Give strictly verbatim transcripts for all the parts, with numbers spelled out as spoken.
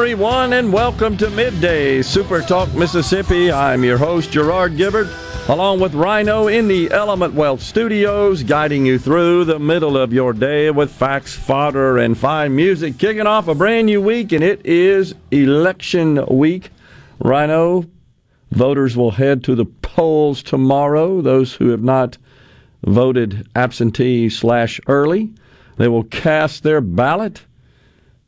Everyone, and welcome to Midday Super Talk Mississippi. I'm your host, Gerard Gibbert, along with Rhino in the Element Well Studios, guiding you through the middle of your day with facts, fodder, and fine music. Kicking off a brand new week, and it is election week. Rhino, voters will head to the polls tomorrow. Those who have not voted absentee slash early, they will cast their ballot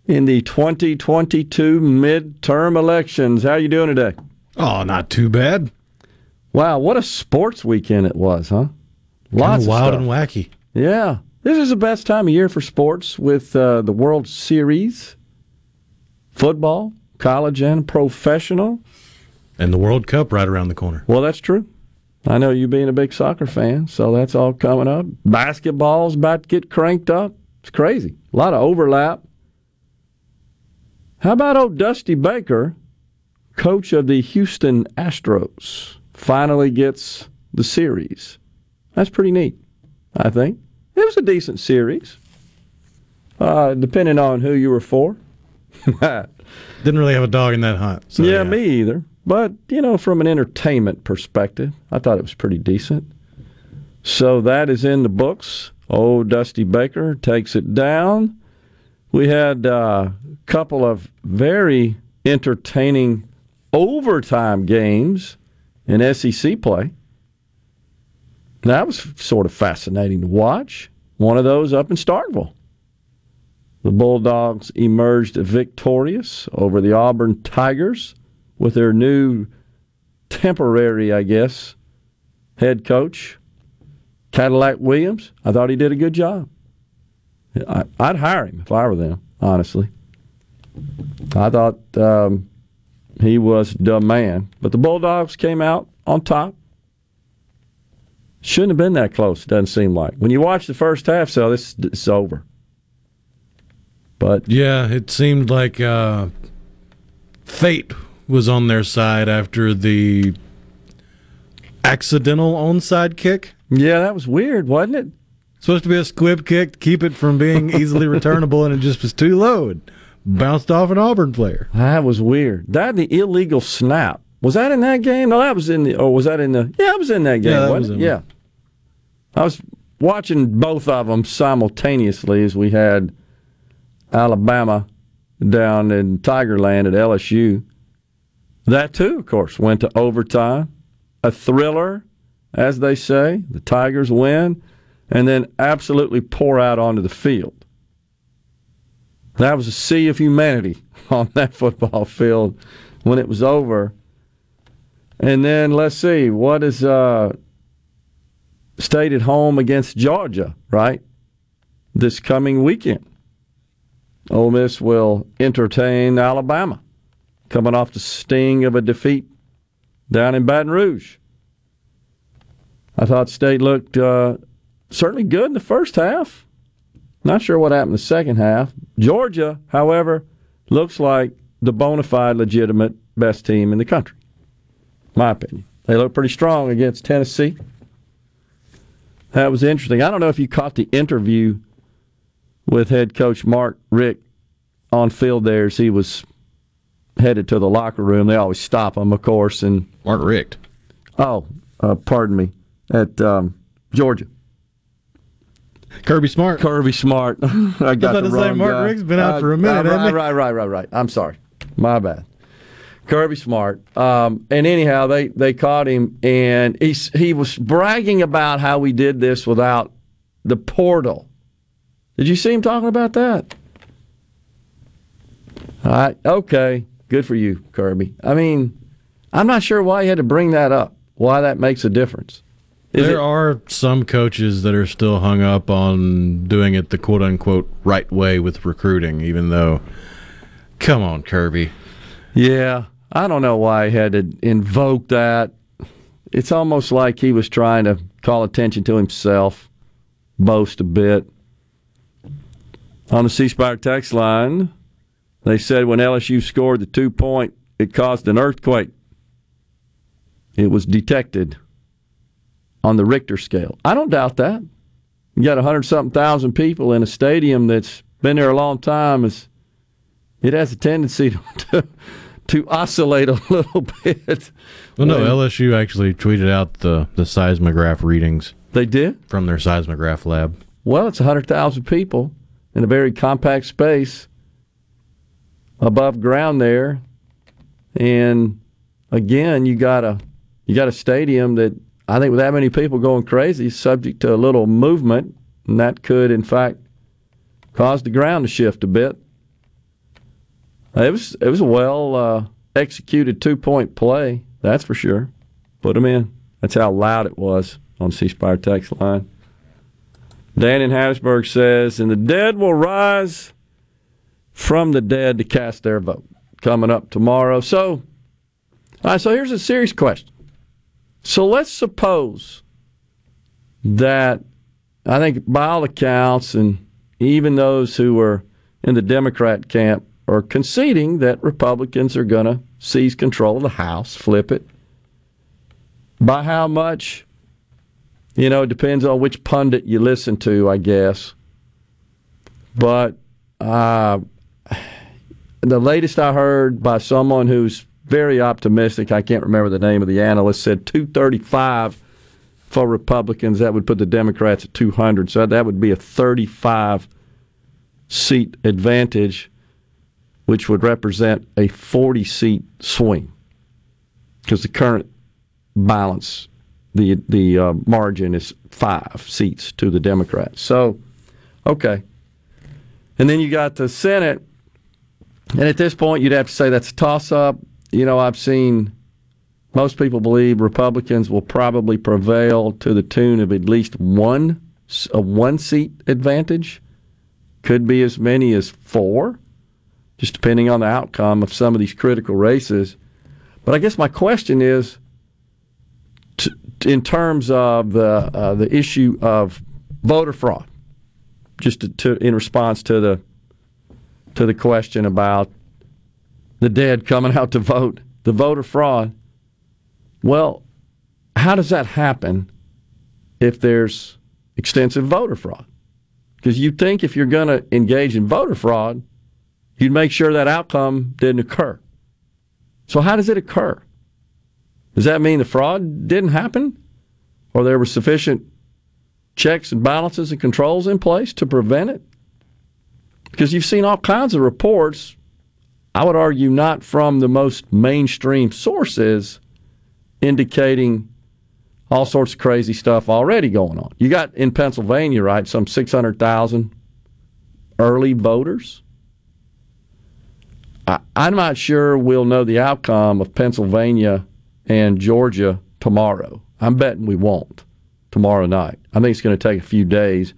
in the twenty twenty-two midterm elections. How are you doing today? Oh, not too bad. Wow, what a sports weekend it was, huh? Lots of wild and wacky. Yeah. This is the best time of year for sports with uh, the World Series, football, college and professional. And the World Cup right around the corner. Well, that's true. I know you being a big soccer fan, so that's all coming up. Basketball's about to get cranked up. It's crazy. A lot of overlap. How about old Dusty Baker, coach of the Houston Astros, finally gets the series? That's pretty neat, I think. It was a decent series, uh, depending on who you were for. Didn't really have a dog in that hunt. So yeah, yeah, me either. But, you know, from an entertainment perspective, I thought it was pretty decent. So that is in the books. Old Dusty Baker takes it down. We had uh, a couple of very entertaining overtime games in S E C play. That was sort of fascinating to watch. One of those up in Starkville. The Bulldogs emerged victorious over the Auburn Tigers with their new temporary, I guess, head coach, Cadillac Williams. I thought he did a good job. I'd hire him if I were them, honestly. I thought um, he was the man. But the Bulldogs came out on top. Shouldn't have been that close, it doesn't seem like. When you watch the first half, so this it's over. But yeah, it seemed like uh, fate was on their side after the accidental onside kick. Yeah, that was weird, wasn't it? Supposed to be a squib kick to keep it from being easily returnable, and it just was too low. It bounced off an Auburn player. That was weird. That and the illegal snap. Was that in that game? No, that was in the. Or was that in the? Yeah, it was in that game. Yeah, that wasn't was it? Yeah. I was watching both of them simultaneously as we had Alabama down in Tigerland at L S U. That too, of course, went to overtime. A thriller, as they say. The Tigers win. And then absolutely pour out onto the field. That was a sea of humanity on that football field when it was over. And then, let's see, what is uh, State at home against Georgia, right? This coming weekend. Ole Miss will entertain Alabama, coming off the sting of a defeat down in Baton Rouge. I thought State looked... Uh, Certainly good in the first half. Not sure what happened in the second half. Georgia, however, looks like the bona fide, legitimate best team in the country. My opinion. They look pretty strong against Tennessee. That was interesting. I don't know if you caught the interview with head coach Mark Richt on field there as he was headed to the locker room. They always stop him, of course. And Mark Richt. Oh, uh, pardon me. At um, Georgia. Kirby Smart. Kirby Smart. I got I the wrong guy. Mark Richt's been out uh, for a minute, uh, right, hasn't he? Right, right, right, right. I'm sorry. My bad. Kirby Smart. Um, and anyhow, they, they caught him, and he, he was bragging about how we did this without the portal. Did you see him talking about that? All right, okay, good for you, Kirby. I mean, I'm not sure why you had to bring that up, why that makes a difference. Is there it, are some coaches that are still hung up on doing it the quote-unquote right way with recruiting, even though, come on, Kirby. Yeah, I don't know why he had to invoke that. It's almost like he was trying to call attention to himself, boast a bit. On the C Spire text line, they said when L S U scored the two-point, it caused an earthquake. It was detected on the Richter scale. I don't doubt that. You got one hundred something thousand people in a stadium that's been there a long time. It's, it has a tendency to, to, to oscillate a little bit. Well, no, when, L S U actually tweeted out the, the seismograph readings. They did? From their seismograph lab. Well, it's one hundred thousand people in a very compact space above ground there. And, again, you got a, you got a stadium that, I think with that many people going crazy, subject to a little movement, and that could, in fact, cause the ground to shift a bit. It was it was a well-executed uh, two-point play, that's for sure. Put them in. That's how loud it was on C Spire text line. Dan in Hattiesburg says, and the dead will rise from the dead to cast their vote. Coming up tomorrow. So, all right, so here's a serious question. So let's suppose that, I think by all accounts, and even those who are in the Democrat camp are conceding that Republicans are going to seize control of the House, flip it. By how much, you know, it depends on which pundit you listen to, I guess. But uh, the latest I heard by someone who's very optimistic, I can't remember the name of the analyst, said two thirty-five for Republicans. That would put the Democrats at two hundred. So that would be a thirty-five seat advantage, which would represent a forty seat swing, because the current balance, the the uh, margin is five seats to the Democrats. So, okay. And then you got the Senate, and at this point you'd have to say that's a toss-up. You know, I've seen most people believe Republicans will probably prevail to the tune of at least one, a one-seat advantage. Could be as many as four, just depending on the outcome of some of these critical races. But I guess my question is, t- in terms of the uh, the issue of voter fraud, just to, to, in response to the to the question about the dead coming out to vote, the voter fraud. Well, how does that happen if there's extensive voter fraud? Because you'd think if you're going to engage in voter fraud, you'd make sure that outcome didn't occur. So how does it occur? Does that mean the fraud didn't happen? Or there were sufficient checks and balances and controls in place to prevent it? Because you've seen all kinds of reports, I would argue not from the most mainstream sources, indicating all sorts of crazy stuff already going on. You got in Pennsylvania, right, some six hundred thousand early voters. I, I'm not sure we'll know the outcome of Pennsylvania and Georgia tomorrow. I'm betting we won't tomorrow night. I think it's going to take a few days.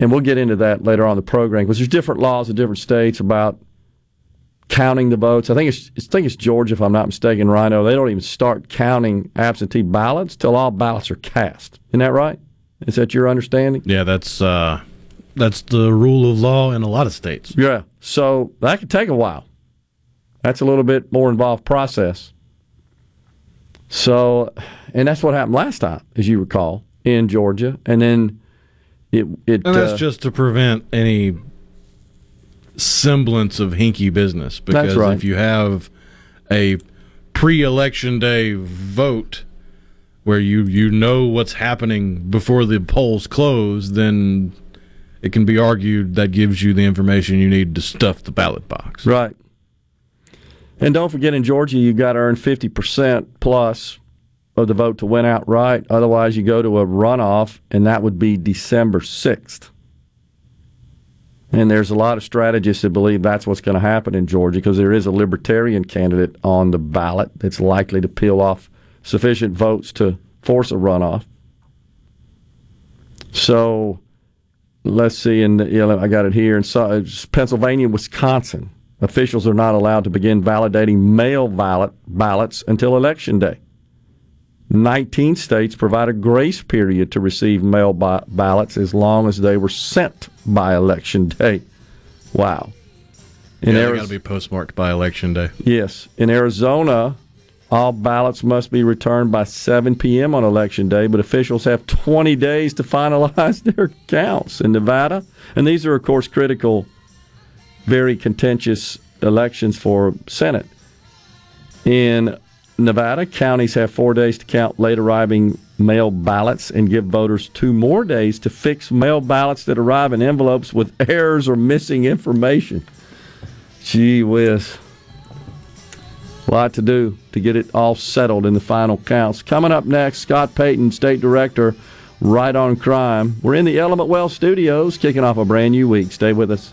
And we'll get into that later on in the program, because there's different laws in different states about counting the votes. I think it's I think it's Georgia, if I'm not mistaken, Rhino. They don't even start counting absentee ballots till all ballots are cast. Isn't that right? Is that your understanding? Yeah, that's uh, that's the rule of law in a lot of states. Yeah, so that could take a while. That's a little bit more involved process. So, and that's what happened last time, as you recall, in Georgia, and then it it. And that's uh, just to prevent any semblance of hinky business, because right, if you have a pre-election day vote where you you know what's happening before the polls close, then it can be argued that gives you the information you need to stuff the ballot box. Right. And don't forget, in Georgia, you got to earn fifty percent plus of the vote to win outright. Otherwise, you go to a runoff, and that would be December sixth. And there's a lot of strategists that believe that's what's going to happen in Georgia because there is a libertarian candidate on the ballot that's likely to peel off sufficient votes to force a runoff. So let's see, and you know, I got it here. And so, Pennsylvania, Wisconsin, officials are not allowed to begin validating mail ballot ballots until Election Day. nineteen states provide a grace period to receive mail ba- ballots as long as they were sent by Election Day. Wow. In yeah, Ari- they got to be postmarked by Election Day. Yes. In Arizona, all ballots must be returned by seven p.m. on Election Day, but officials have twenty days to finalize their counts. In Nevada, and these are, of course, critical, very contentious elections for Senate. In Nevada, counties have four days to count late arriving mail ballots and give voters two more days to fix mail ballots that arrive in envelopes with errors or missing information. Gee whiz. A lot to do to get it all settled in the final counts. Coming up next, Scott Payton, State Director, Right on Crime. We're in the Element Well Studios, kicking off a brand new week. Stay with us.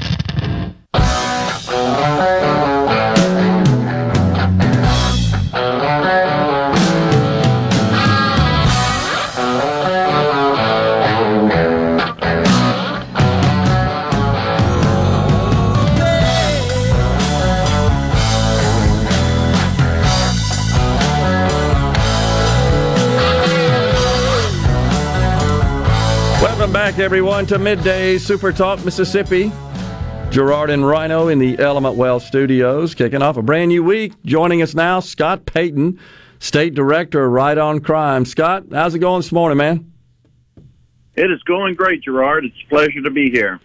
Back, everyone, to Midday Super Talk Mississippi. Gerard and Rhino in the Element Well Studios, kicking off a brand new week. Joining us now, Scott Payton, State Director, Right on Crime. Scott, how's it going this morning, man? It is going great, Gerard. It's a pleasure to be here.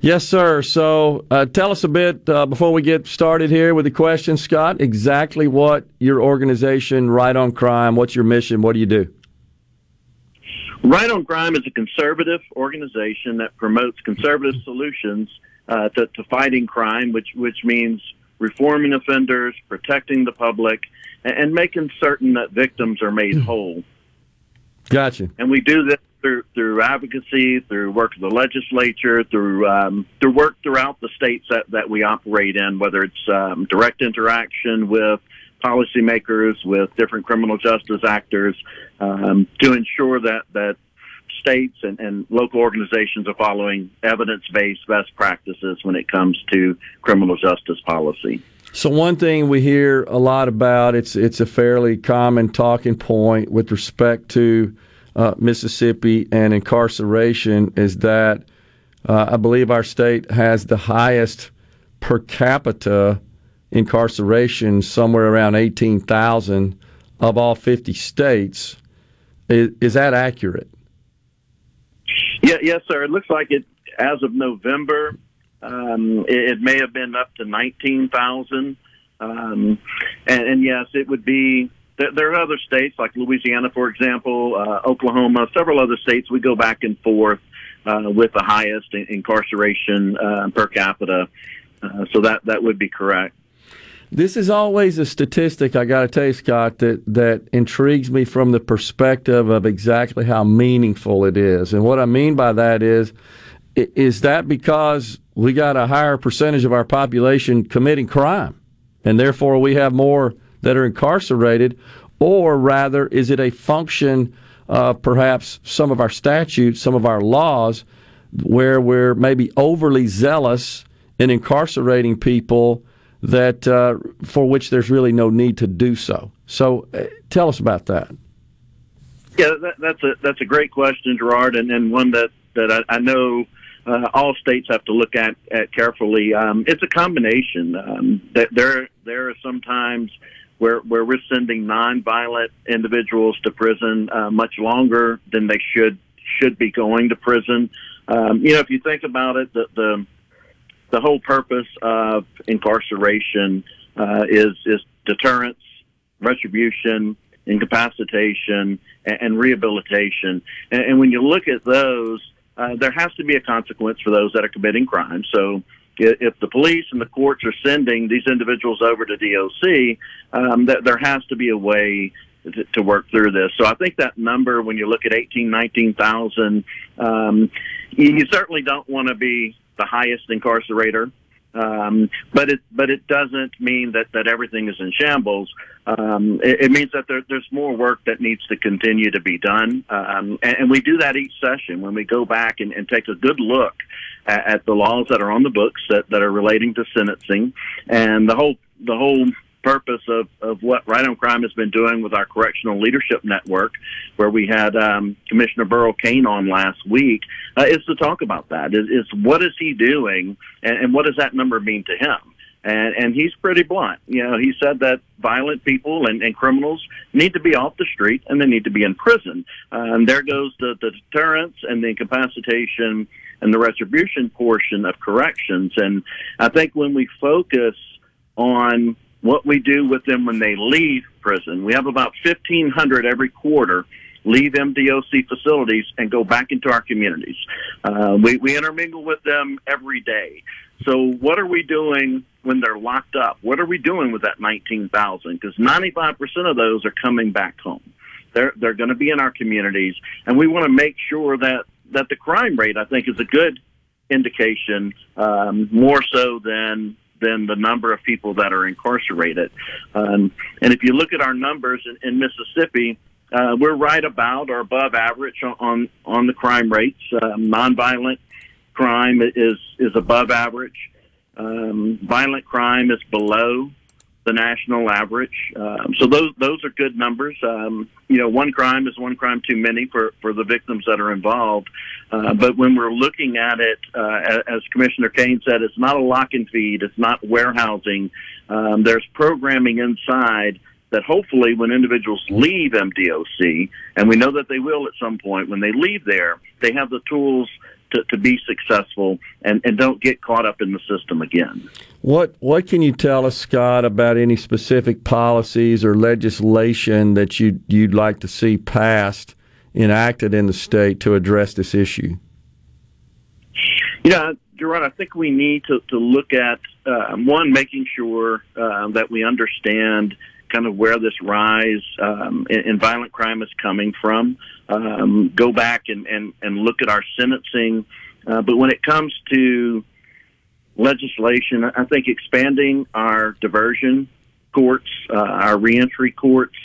Yes, sir. So uh, tell us a bit, uh, before we get started here with the question, Scott, exactly what your organization, Right on Crime, what's your mission, what do you do? Right on Crime is a conservative organization that promotes conservative solutions uh, to, to fighting crime, which which means reforming offenders, protecting the public, and, and making certain that victims are made whole. Gotcha. And we do this through through advocacy, through work of the legislature, through um, through work throughout the states that, that we operate in, whether it's um, direct interaction with policymakers, with different criminal justice actors, um, to ensure that, that states and, and local organizations are following evidence-based best practices when it comes to criminal justice policy. So one thing we hear a lot about, it's it's a fairly common talking point with respect to uh, Mississippi and incarceration, is that uh, I believe our state has the highest per capita incarceration, somewhere around eighteen thousand of all fifty states. Is, is that accurate? Yeah, yes, sir. It looks like it, as of November, um, it, it may have been up to nineteen thousand. Um, and, and yes, it would be, there, there are other states like Louisiana, for example, uh, Oklahoma, several other states. We go back and forth uh, with the highest incarceration uh, per capita. Uh, so that, that would be correct. This is always a statistic, I got to tell you, Scott, that, that intrigues me from the perspective of exactly how meaningful it is. And what I mean by that is, is that because we got a higher percentage of our population committing crime, and therefore we have more that are incarcerated, or rather is it a function of perhaps some of our statutes, some of our laws, where we're maybe overly zealous in incarcerating people that uh, for which there's really no need to do so. So uh, tell us about that. Yeah, that, that's a that's a great question, Gerard, and, and one that, that I, I know uh, all states have to look at, at carefully. Um, it's a combination. Um, that there there are sometimes where where we're sending nonviolent individuals to prison uh, much longer than they should should be going to prison. Um, you know, if you think about it, the, the The whole purpose of incarceration uh, is, is deterrence, retribution, incapacitation, and, and rehabilitation. And, and when you look at those, uh, there has to be a consequence for those that are committing crimes. So if the police and the courts are sending these individuals over to D O C, um, th- there has to be a way to, to work through this. So I think that number, when you look at eighteen, nineteen thousand, um, you, you certainly don't want to be the highest incarcerator. Um, but it but it doesn't mean that, that everything is in shambles. Um, it, it means that there, there's more work that needs to continue to be done. Um, and, and we do that each session when we go back and, and take a good look at, at the laws that are on the books that, that are relating to sentencing. And the whole the whole purpose of, of what Right on Crime has been doing with our Correctional Leadership Network, where we had um, Commissioner Burl Cain on last week, uh, is to talk about that. Is, is what is he doing, and, and what does that number mean to him? And, and he's pretty blunt. You know, he said that violent people and, and criminals need to be off the street and they need to be in prison. Uh, and there goes the, the deterrence and the incapacitation and the retribution portion of corrections. And I think when we focus on what we do with them when they leave prison. We have about fifteen hundred every quarter leave M D O C facilities and go back into our communities. Uh, we, we intermingle with them every day. So what are we doing when they're locked up? What are we doing with that nineteen thousand? Because ninety-five percent of those are coming back home. They're, they're going to be in our communities, and we want to make sure that, that the crime rate, I think, is a good indication, um, more so than than the number of people that are incarcerated. Um, and if you look at our numbers in, in Mississippi, uh, we're right about or above average on, on, on the crime rates. Uh, nonviolent crime is, is above average. Um, violent crime is below the national average. Um, so those those are good numbers. Um, you know, one crime is one crime too many for, for the victims that are involved. Uh, but when we're looking at it, uh, as Commissioner Cain said, it's not a lock and feed. It's not warehousing. Um, there's programming inside that hopefully when individuals leave M D O C, and we know that they will at some point, when they leave there, they have the tools To, to be successful and, and don't get caught up in the system again. What what can you tell us, Scott, about any specific policies or legislation that you, you'd like to see passed, enacted in the state to address this issue? You know, Gerard, I think we need to, to look at, uh, one, making sure uh, that we understand kind of where this rise um, in, in violent crime is coming from. Um, go back and, and, and look at our sentencing. Uh, but when it comes to legislation, I think expanding our diversion courts, uh, our reentry courts,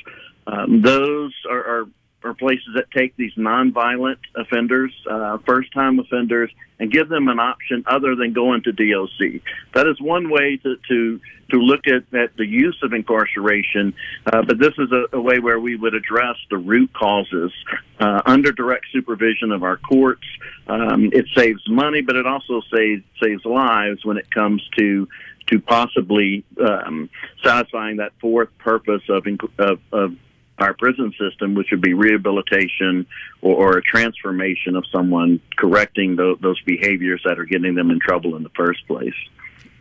um, those are, are, are places that take these nonviolent offenders, uh, first-time offenders, and give them an option other than going to D O C. That is one way to to, to look at, at the use of incarceration, uh, but this is a, a way where we would address the root causes uh, under direct supervision of our courts. Um, it saves money, but it also saves, saves lives when it comes to to possibly um, satisfying that fourth purpose of of, of our prison system, which would be rehabilitation or, or a transformation of someone, correcting the, those behaviors that are getting them in trouble in the first place.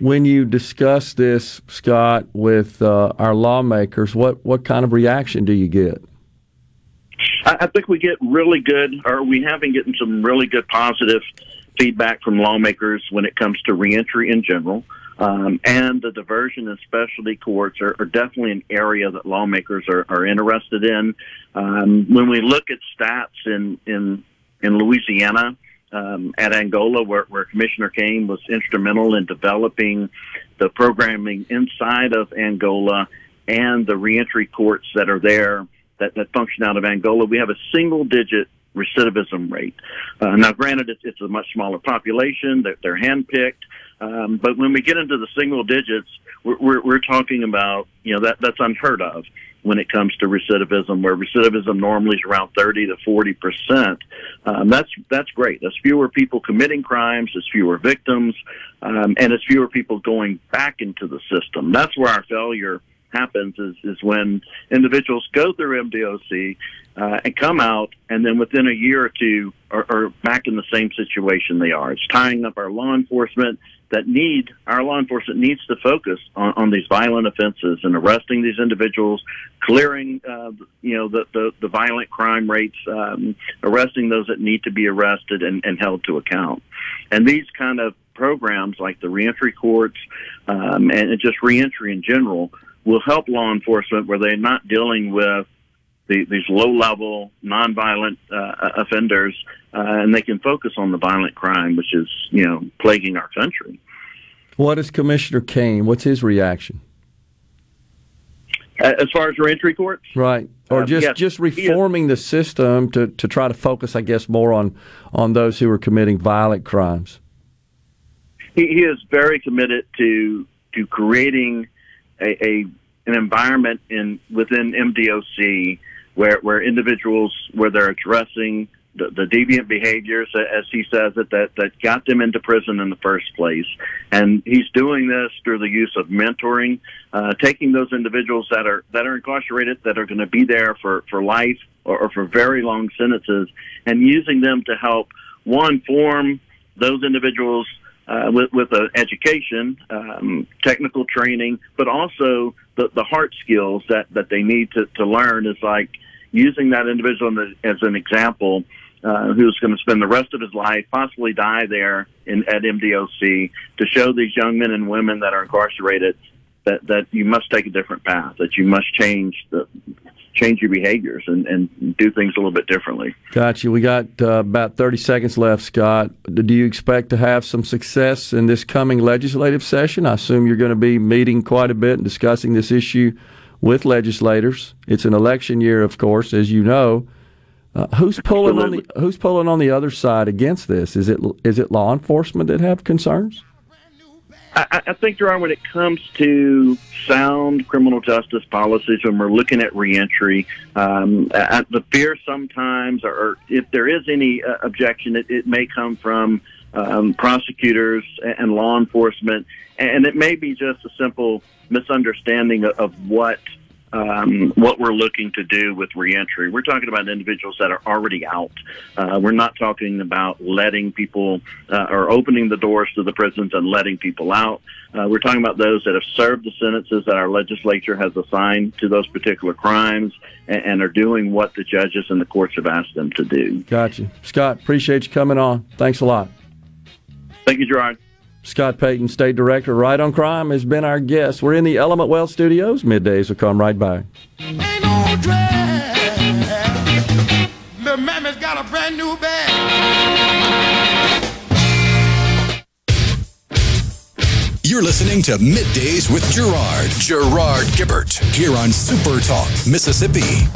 When you discuss this, Scott, with uh, our lawmakers, what, what kind of reaction do you get? I, I think we get really good, or we have been getting some really good positive feedback from lawmakers when it comes to reentry in general. Um, and the diversion and specialty courts are, are definitely an area that lawmakers are, are interested in. Um, when we look at stats in in, in Louisiana, um, at Angola, where, where Commissioner Cain was instrumental in developing the programming inside of Angola and the reentry courts that are there that, that function out of Angola, we have a single-digit recidivism rate. Uh, now, granted, it's, it's a much smaller population. They're, they're handpicked. Um, but when we get into the single digits, we're, we're, we're talking about, you know, that that's unheard of when it comes to recidivism, where recidivism normally is around thirty to forty percent. Um, that's that's great. There's fewer people committing crimes, there's fewer victims, um, and there's fewer people going back into the system. That's where our failure happens is, is when individuals go through M D O C uh, and come out, and then within a year or two are, are back in the same situation they are. It's tying up our law enforcement. that need, our law enforcement needs to focus on, on these violent offenses and arresting these individuals, clearing, uh, you know, the, the, the violent crime rates, um, arresting those that need to be arrested and, and held to account. And these kind of programs like the reentry courts um, and just reentry in general will help law enforcement where they're not dealing with the, these low-level, nonviolent uh, offenders, uh, and they can focus on the violent crime, which is, you know, plaguing our country. What is Commissioner Cain? What's his reaction? As far as reentry courts? Right. Or uh, just, yes. just reforming the system to, to try to focus, I guess, more on, on those who are committing violent crimes. He, he is very committed to to creating a, a an environment in within M D O C where where individuals where they're addressing the, the deviant behaviors, as he says it, that that got them into prison in the first place. And he's doing this through the use of mentoring, uh, taking those individuals that are that are incarcerated that are going to be there for for life or, or for very long sentences, and using them to help one form those individuals. Uh, with with uh, education, um, technical training, but also the, the hard skills that, that they need to, to learn is like using that individual as an example uh, who's going to spend the rest of his life, possibly die there in, at M D O C, to show these young men and women that are incarcerated that, that you must take a different path, that you must change the change your behaviors and, and do things a little bit differently. Gotcha. We got uh, about thirty seconds left, Scott. Do you expect to have some success in this coming legislative session? I assume you're going to be meeting quite a bit and discussing this issue with legislators. It's an election year, of course, as you know. Uh, who's pulling on the Who's pulling on the other side against this? Is it is it law enforcement that have concerns? I, I think, Gerard, when it comes to sound criminal justice policies, when we're looking at reentry, um, I, the fear sometimes, or if there is any uh, objection, it, it may come from um, prosecutors and law enforcement, and it may be just a simple misunderstanding of, of what um, what we're looking to do with reentry. We're talking about individuals that are already out. Uh, we're not talking about letting people uh, or opening the doors to the prisons and letting people out. Uh, we're talking about those that have served the sentences that our legislature has assigned to those particular crimes and, and are doing what the judges and the courts have asked them to do. Gotcha. Scott, appreciate you coming on. Thanks a lot. Thank you, Gerard. Scott Payton, State Director, Right on Crime, has been our guest. We're in the Element Well Studios. Middays will come right by. Ain't no dress. Little mammy's got a brand new bag. You're listening to Middays with Gerard, Gerard Gibbert, here on Super Talk Mississippi.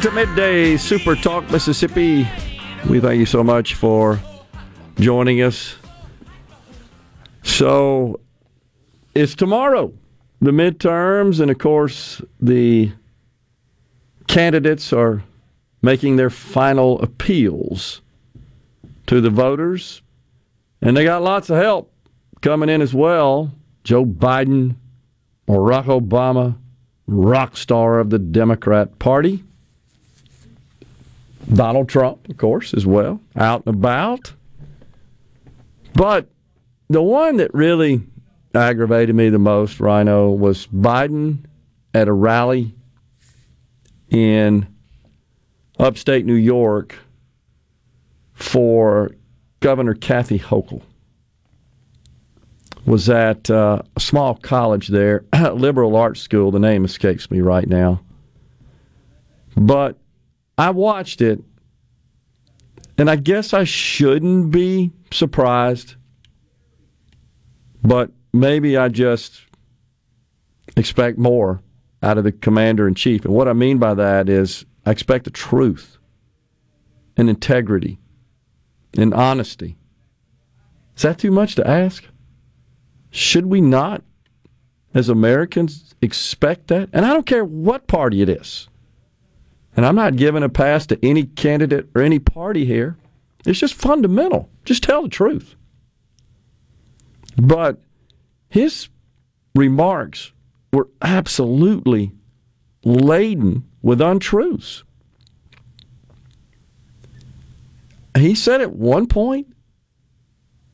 To Midday Super Talk Mississippi. We thank you so much for joining us. So it's tomorrow, the midterms, and of course the candidates are making their final appeals to the voters, and they got lots of help coming in as well. Joe Biden, Barack Obama, rock star of the Democrat Party. Donald Trump, of course, as well, out and about. But the one that really aggravated me the most, Rhino, was Biden at a rally in upstate New York for Governor Kathy Hochul. Was at uh, a small college there, liberal arts school. The name escapes me right now. But I watched it, and I guess I shouldn't be surprised, but maybe I just expect more out of the commander in chief. And what I mean by that is I expect the truth. and integrity and honesty. Is that too much to ask? Should we not, as Americans, expect that? And I don't care what party it is. And I'm not giving a pass to any candidate or any party here. It's just fundamental. Just tell the truth. But his remarks were absolutely laden with untruths. He said at one point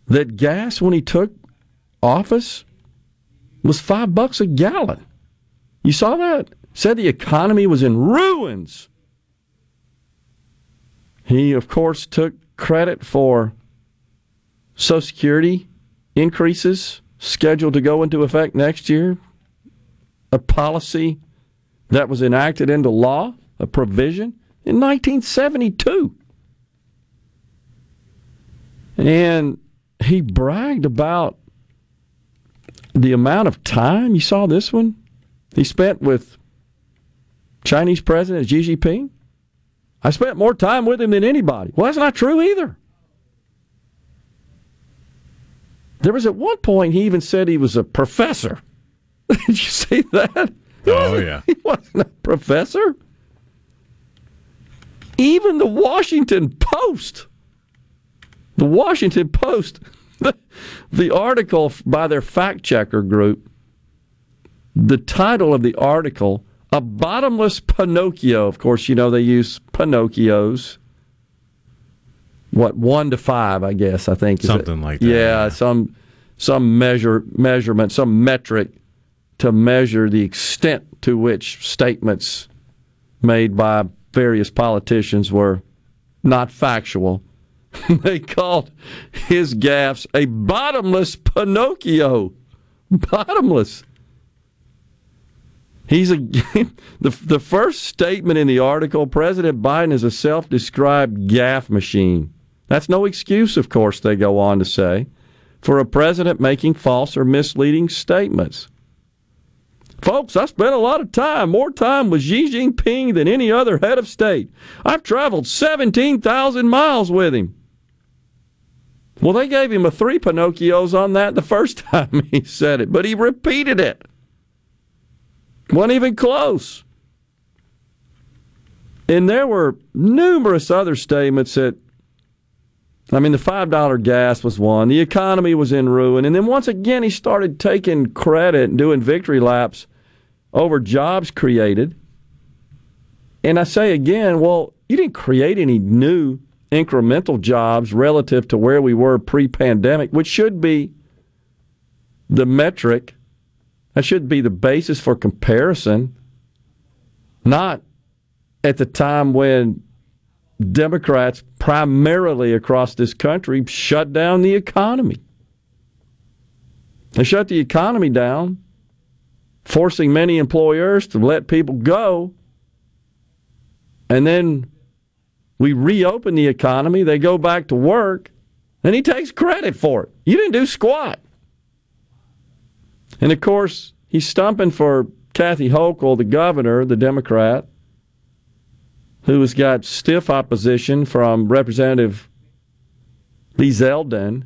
that gas, when he took office, was five bucks a gallon. You saw that? Said the economy was in ruins. He, of course, took credit for Social Security increases scheduled to go into effect next year, a policy that was enacted into law, a provision, in nineteen seventy-two. And he bragged about the amount of time, you saw this one, he spent with Chinese President Xi Jinping. I spent more time with him than anybody. Well, that's not true either. There was at one point he even said he was a professor. Did you see that? Oh, yeah. He wasn't a professor. Even the Washington Post, the Washington Post, the, the article by their fact-checker group, the title of the article, A Bottomless Pinocchio. Of course, you know, they use Pinocchios. What, one to five, I guess, I think. Something is like that. Yeah, yeah. some some measure measurement, some metric to measure the extent to which statements made by various politicians were not factual. They called his gaffes a bottomless Pinocchio. Bottomless. He's a the the first statement in the article, President Biden is a self-described gaffe machine. That's no excuse, of course, they go on to say, for a president making false or misleading statements. Folks, I spent a lot of time, more time with Xi Jinping than any other head of state. I've traveled seventeen thousand miles with him. Well, they gave him a three Pinocchios on that the first time he said it, but he repeated it. Wasn't even close. And there were numerous other statements that, I mean, the five dollar gas was one, the economy was in ruin, and then once again he started taking credit and doing victory laps over jobs created. And I say again, well, you didn't create any new incremental jobs relative to where we were pre-pandemic, which should be the metric. That should be the basis for comparison, not at the time when Democrats primarily across this country shut down the economy. They shut the economy down, forcing many employers to let people go, and then we reopen the economy, they go back to work, and he takes credit for it. You didn't do squat. And, of course, he's stumping for Kathy Hochul, the governor, the Democrat, who has got stiff opposition from Representative Lee Zeldin.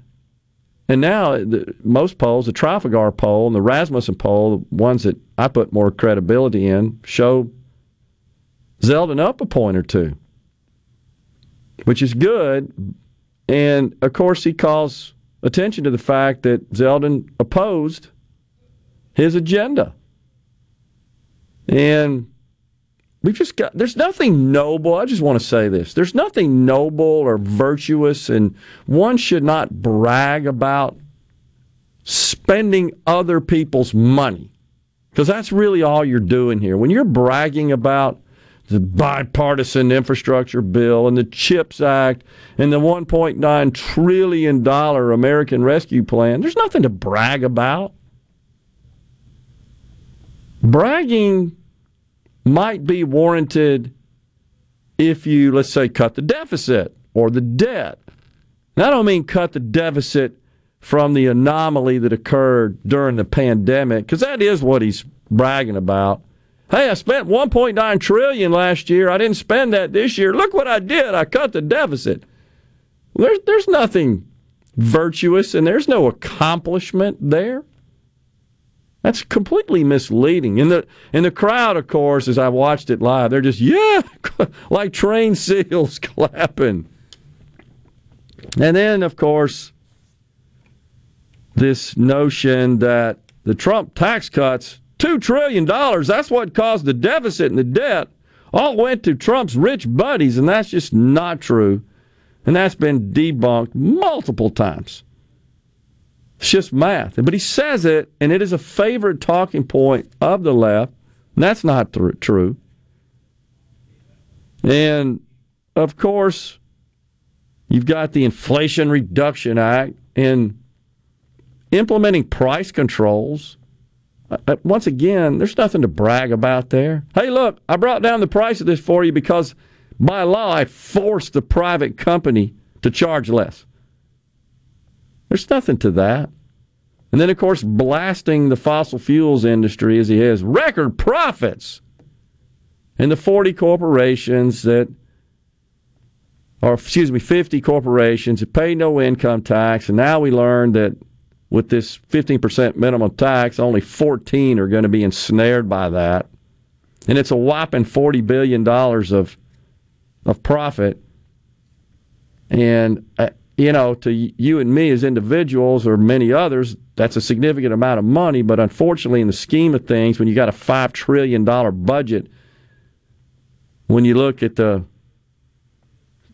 And now, the, most polls, the Trafalgar poll and the Rasmussen poll, the ones that I put more credibility in, show Zeldin up a point or two, which is good. And, of course, he calls attention to the fact that Zeldin opposed his agenda. And we've just got, there's nothing noble, I just want to say this, there's nothing noble or virtuous, and one should not brag about spending other people's money, because that's really all you're doing here. When you're bragging about the bipartisan infrastructure bill and the CHIPS Act and the one point nine trillion dollars American Rescue Plan, there's nothing to brag about. Bragging might be warranted if you, let's say, cut the deficit or the debt. And I don't mean cut the deficit from the anomaly that occurred during the pandemic, because that is what he's bragging about. Hey, I spent one point nine trillion dollars last year. I didn't spend that this year. Look what I did. I cut the deficit. Well, there's, there's nothing virtuous, and there's no accomplishment there. That's completely misleading. And the, and the crowd, of course, as I watched it live, they're just, yeah, like trained seals clapping. And then, of course, this notion that the Trump tax cuts, two trillion dollars, that's what caused the deficit and the debt, all went to Trump's rich buddies, and that's just not true. And that's been debunked multiple times. It's just math. But he says it, and it is a favorite talking point of the left, and that's not th- true. And, of course, you've got the Inflation Reduction Act and implementing price controls. Once again, there's nothing to brag about there. Hey, look, I brought down the price of this for you because by law I forced the private company to charge less. There's nothing to that. And then, of course, blasting the fossil fuels industry as he has record profits and the forty corporations that or excuse me, fifty corporations that pay no income tax, and now we learn that with this fifteen percent minimum tax, only fourteen are going to be ensnared by that. And it's a whopping forty billion dollars of of profit. And, uh, you know, to you and me as individuals or many others, that's a significant amount of money. But unfortunately, in the scheme of things, when you got a five trillion dollars budget, when you look at the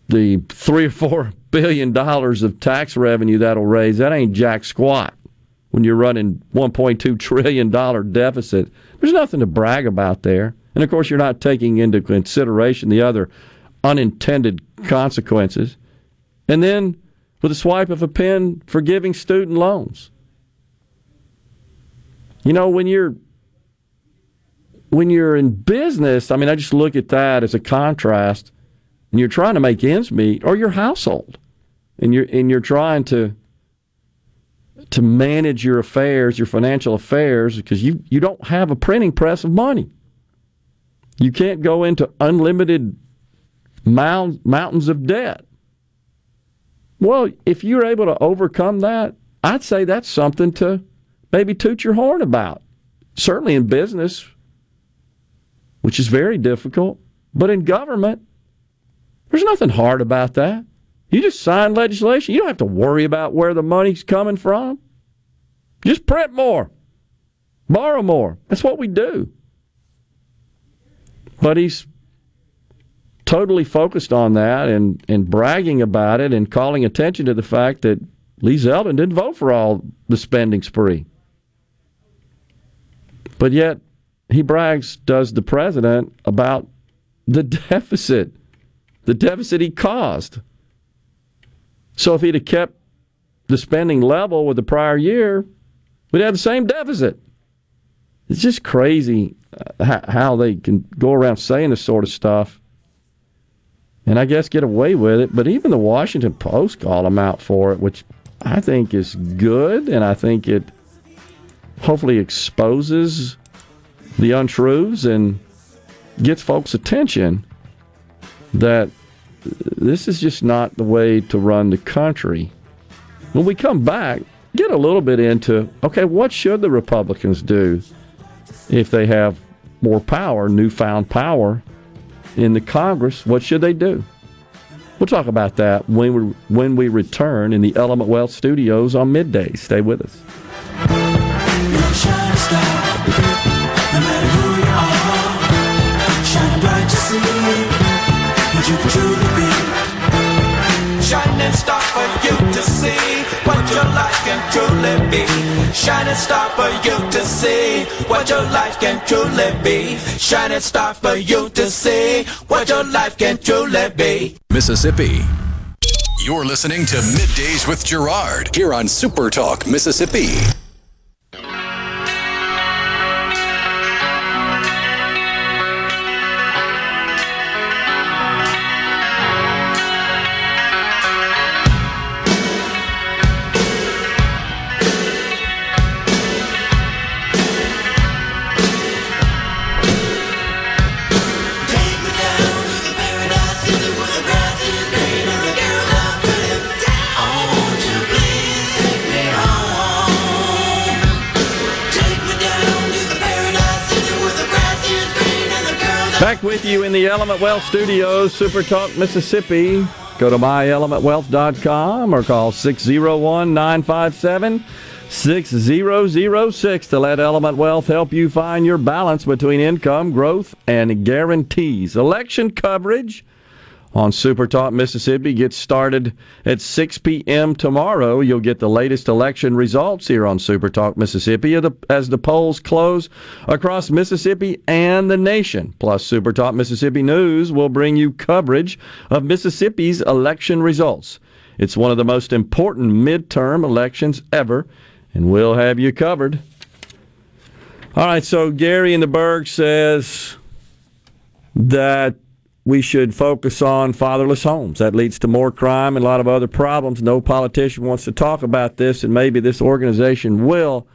the three or four billion dollars of tax revenue that'll raise, that ain't jack squat when you're running one point two trillion dollars deficit. There's nothing to brag about there. And, of course, you're not taking into consideration the other unintended consequences. And then, with a swipe of a pen, forgiving student loans. You know, when you're when you're in business, I mean, I just look at that as a contrast. And you're trying to make ends meet, or your household, and you're and you're trying to to manage your affairs, your financial affairs, because you, you don't have a printing press of money. You can't go into unlimited mount, mountains of debt. Well, if you're able to overcome that, I'd say that's something to maybe toot your horn about. Certainly in business, which is very difficult, but in government, there's nothing hard about that. You just sign legislation. You don't have to worry about where the money's coming from. Just print more. Borrow more. That's what we do. But he's totally focused on that and, and bragging about it and calling attention to the fact that Lee Zeldin didn't vote for all the spending spree. But yet, he brags, does the president, about the deficit. The deficit he caused. So if he'd have kept the spending level with the prior year, we'd have the same deficit. It's just crazy how they can go around saying this sort of stuff and I guess get away with it. But even the Washington Post called him out for it, which I think is good, and I think it hopefully exposes the untruths and gets folks' attention that this is just not the way to run the country. When we come back, get a little bit into, okay, what should the Republicans do if they have more power, newfound power in the Congress? What should they do? We'll talk about that when we, when we return in the Element Well Studios on midday. Stay with us. You to be shining star for you to see what your life can truly be. Shining star for you to see what your life can truly be. Shining star for you to see what your life can truly be. Mississippi. You're listening to Middays with Gerard here on Super Talk Mississippi. Back with you in the Element Wealth Studios, Super Talk Mississippi. Go to my element wealth dot com or call six oh one, nine five seven, six oh oh six to let Element Wealth help you find your balance between income, growth, and guarantees. Election coverage on Super Talk Mississippi gets started at six p.m. tomorrow. You'll get the latest election results here on Super Talk Mississippi as the polls close across Mississippi and the nation. Plus, Super Talk Mississippi News will bring you coverage of Mississippi's election results. It's one of the most important midterm elections ever, and we'll have you covered. All right, so Gary in the Berg says that we should focus on fatherless homes. That leads to more crime and a lot of other problems. No politician wants to talk about this, and maybe this organization will.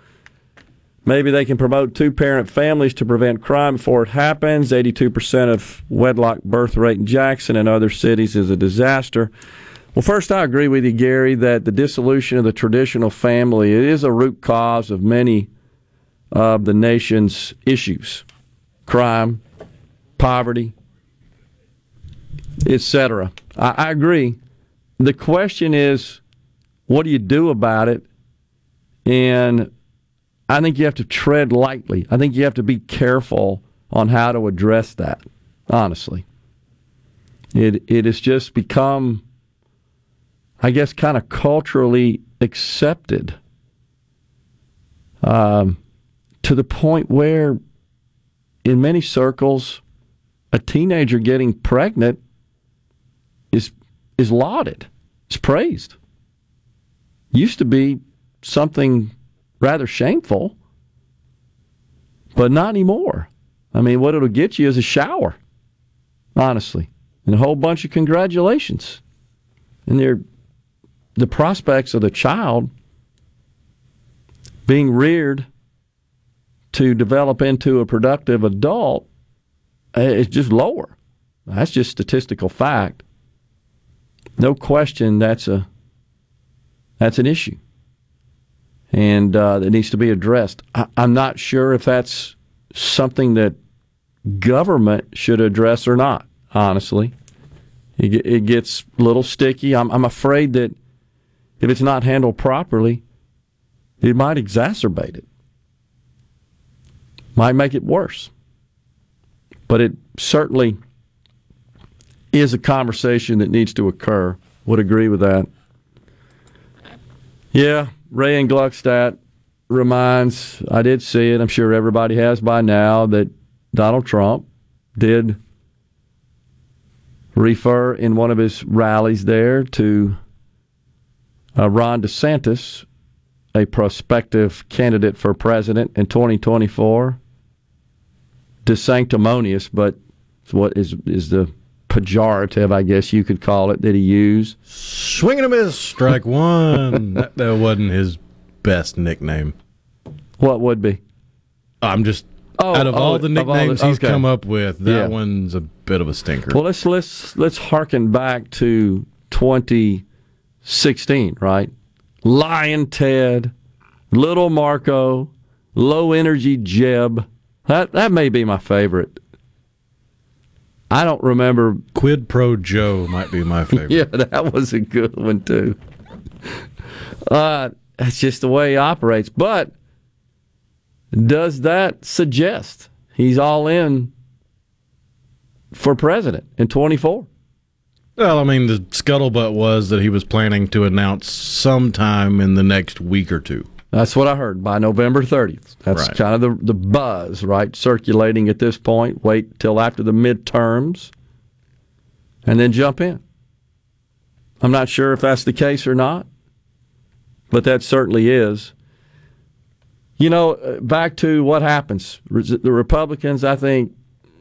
Maybe they can promote two-parent families to prevent crime before it happens. eighty-two percent of wedlock birth rate in Jackson and other cities is a disaster. Well, first, I agree with you, Gary, that the dissolution of the traditional family is a root cause of many of the nation's issues. Crime, poverty, et cetera. I, I agree. The question is, what do you do about it? And I think you have to tread lightly. I think you have to be careful on how to address that, honestly. It it has just become, I guess, kind of culturally accepted um, to the point where, in many circles, a teenager getting pregnant is is lauded, is praised. Used to be something rather shameful, but not anymore. I mean, what it'll get you is a shower, honestly, and a whole bunch of congratulations. And they're, the prospects of the child being reared to develop into a productive adult is just lower. That's just statistical fact. No question that's a that's an issue, and uh, that needs to be addressed. I, I'm not sure if that's something that government should address or not, honestly. It, it gets a little sticky. I'm, I'm afraid that if it's not handled properly, it might exacerbate it, might make it worse. But it certainly is a conversation that needs to occur. Would agree with that. Yeah, Ray and Gluckstadt reminds, I did see it, I'm sure everybody has by now, that Donald Trump did refer in one of his rallies there to uh, Ron DeSantis, a prospective candidate for president in twenty twenty-four. Sanctimonious, but what is is the pejorative, I guess you could call it, that he used? Swing and a miss, strike one. that, that wasn't his best nickname. What would be? I'm just oh, out of oh, all the nicknames all the, he's okay. come up with, that yeah. one's a bit of a stinker. Well, let's let's let's harken back to twenty sixteen, right? Lion Ted, Little Marco, Low Energy Jeb. That that may be my favorite. I don't remember. Quid Pro Joe might be my favorite. Yeah, that was a good one, too. Uh, that's just the way he operates. But does that suggest he's all in for president in twenty-four? Well, I mean, the scuttlebutt was that he was planning to announce sometime in the next week or two. That's what I heard, by November thirtieth. That's right. Kind of the, the buzz, right, circulating at this point. Wait till after the midterms, and then jump in. I'm not sure if that's the case or not, but that certainly is. You know, back to what happens. The Republicans, I think,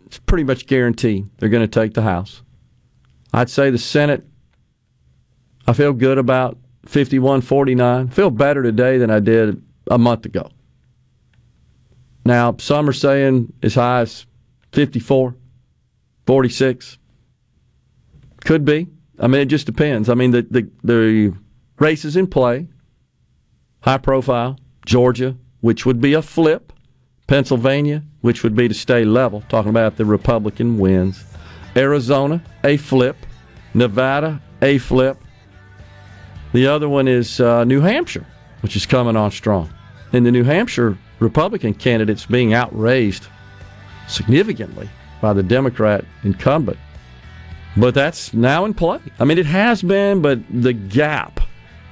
it's pretty much guaranteed they're going to take the House. I'd say the Senate, I feel good about fifty-one forty-nine. Feel better today than I did a month ago. Now, some are saying as high as fifty-four, forty-six. Could be. I mean, it just depends. I mean, the, the, the races in play, high profile, Georgia, which would be a flip Pennsylvania, which would be to stay level, talking about the Republican wins. Arizona, a flip. Nevada, a flip. The other one is uh, New Hampshire, which is coming on strong. And the New Hampshire Republican candidate's being outraised significantly by the Democrat incumbent. But that's now in play. I mean, it has been, but the gap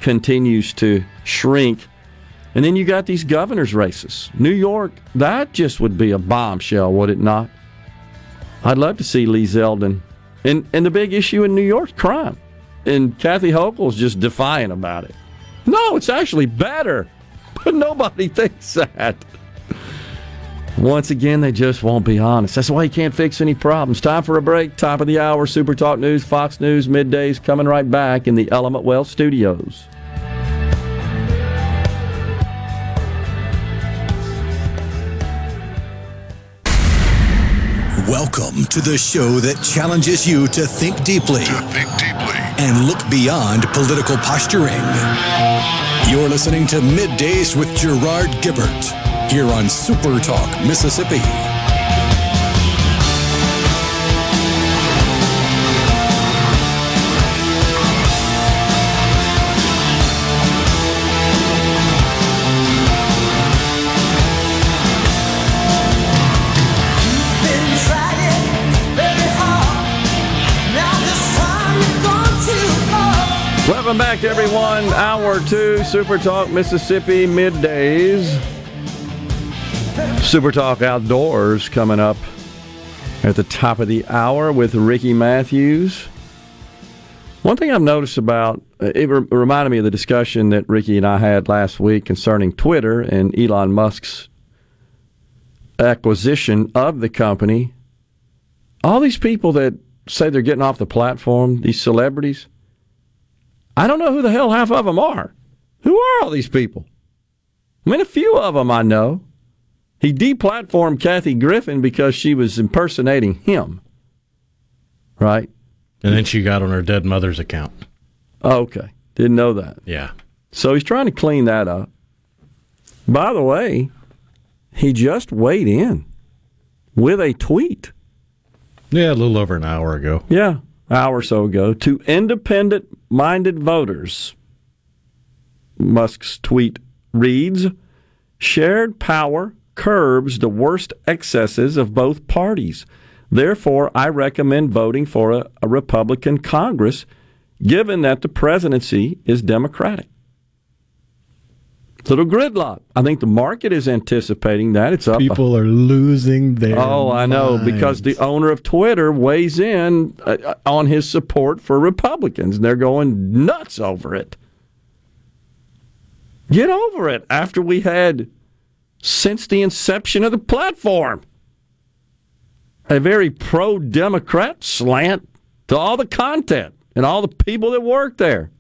continues to shrink. And then you got these governor's races. New York, that just would be a bombshell, would it not? I'd love to see Lee Zeldin. And, and the big issue in New York's crime. And Kathy Hochul's just defiant about it. No, it's actually better. But nobody thinks that. Once again, they just won't be honest. That's why you can't fix any problems. Time for a break. Top of the hour, Super Talk News, Fox News, middays, coming right back in the Element Well Studios. Welcome to the show that challenges you to think deeply, to think deeply. And look beyond political posturing. You're listening to Middays with Gerard Gibbert here on Super Talk Mississippi. Welcome back, everyone. Hour two, Super Talk Mississippi middays. Super Talk Outdoors coming up at the top of the hour with Ricky Matthews. One thing I've noticed about it re- reminded me of the discussion that Ricky and I had last week concerning Twitter and Elon Musk's acquisition of the company. All these people that say they're getting off the platform, these celebrities. I don't know who the hell half of them are. Who are all these people? I mean, a few of them I know. He deplatformed Kathy Griffin because she was impersonating him. Right? And then she got on her dead mother's account. Oh, okay. Didn't know that. Yeah. So he's trying to clean that up. By the way, he just weighed in with a tweet. Yeah, a little over an hour ago. Yeah. Hour or so ago, to independent-minded voters. Musk's tweet reads, "Shared power curbs the worst excesses of both parties. Therefore, I recommend voting for a, a Republican Congress, given that the presidency is Democratic." Little gridlock. I think the market is anticipating that. It's up. People are losing their Oh, I know, minds. Because the owner of Twitter weighs in uh, on his support for Republicans, and they're going nuts over it. Get over it after we had, since the inception of the platform, a very pro-Democrat slant to all the content and all the people that work there.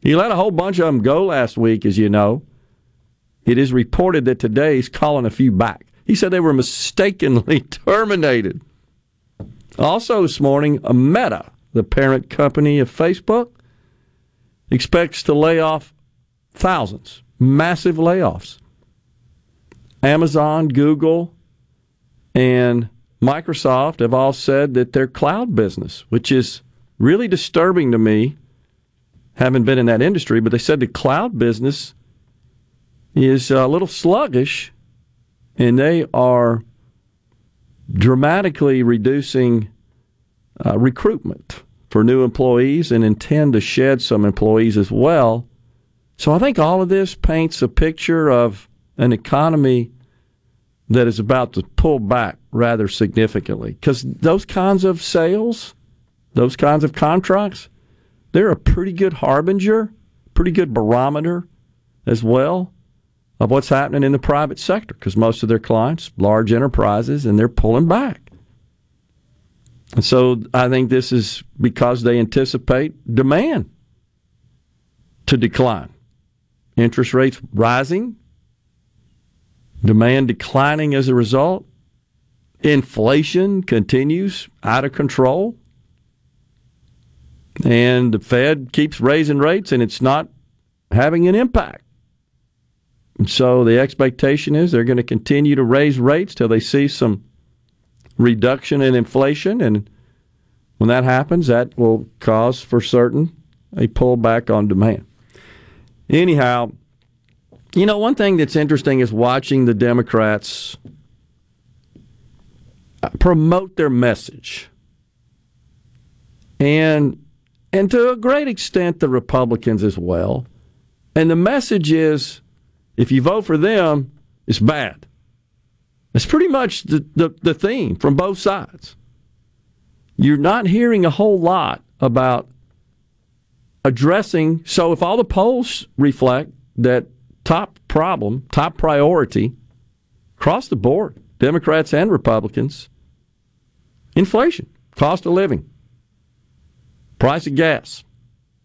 He let a whole bunch of them go last week, as you know. It is reported that today he's calling a few back. He said they were mistakenly terminated. Also this morning, Meta, the parent company of Facebook, expects to lay off thousands, massive layoffs. Amazon, Google, and Microsoft have all said that their cloud business, which is really disturbing to me, haven't been in that industry, but they said the cloud business is a little sluggish, and they are dramatically reducing uh, recruitment for new employees and intend to shed some employees as well. So I think all of this paints a picture of an economy that is about to pull back rather significantly, because those kinds of sales, those kinds of contracts, they're a pretty good harbinger, pretty good barometer as well of what's happening in the private sector, because most of their clients, large enterprises, and they're pulling back. And so I think this is because they anticipate demand to decline. Interest rates rising, demand declining as a result, inflation continues out of control, and the Fed keeps raising rates, and it's not having an impact. And so the expectation is they're going to continue to raise rates till they see some reduction in inflation. And when that happens, that will cause for certain a pullback on demand. Anyhow, you know, one thing that's interesting is watching the Democrats promote their message. And and to a great extent, the Republicans as well. And the message is, if you vote for them, it's bad. It's pretty much the, the, the theme from both sides. You're not hearing a whole lot about addressing. So if all the polls reflect that top problem, top priority, across the board, Democrats and Republicans, inflation, cost of living, price of gas,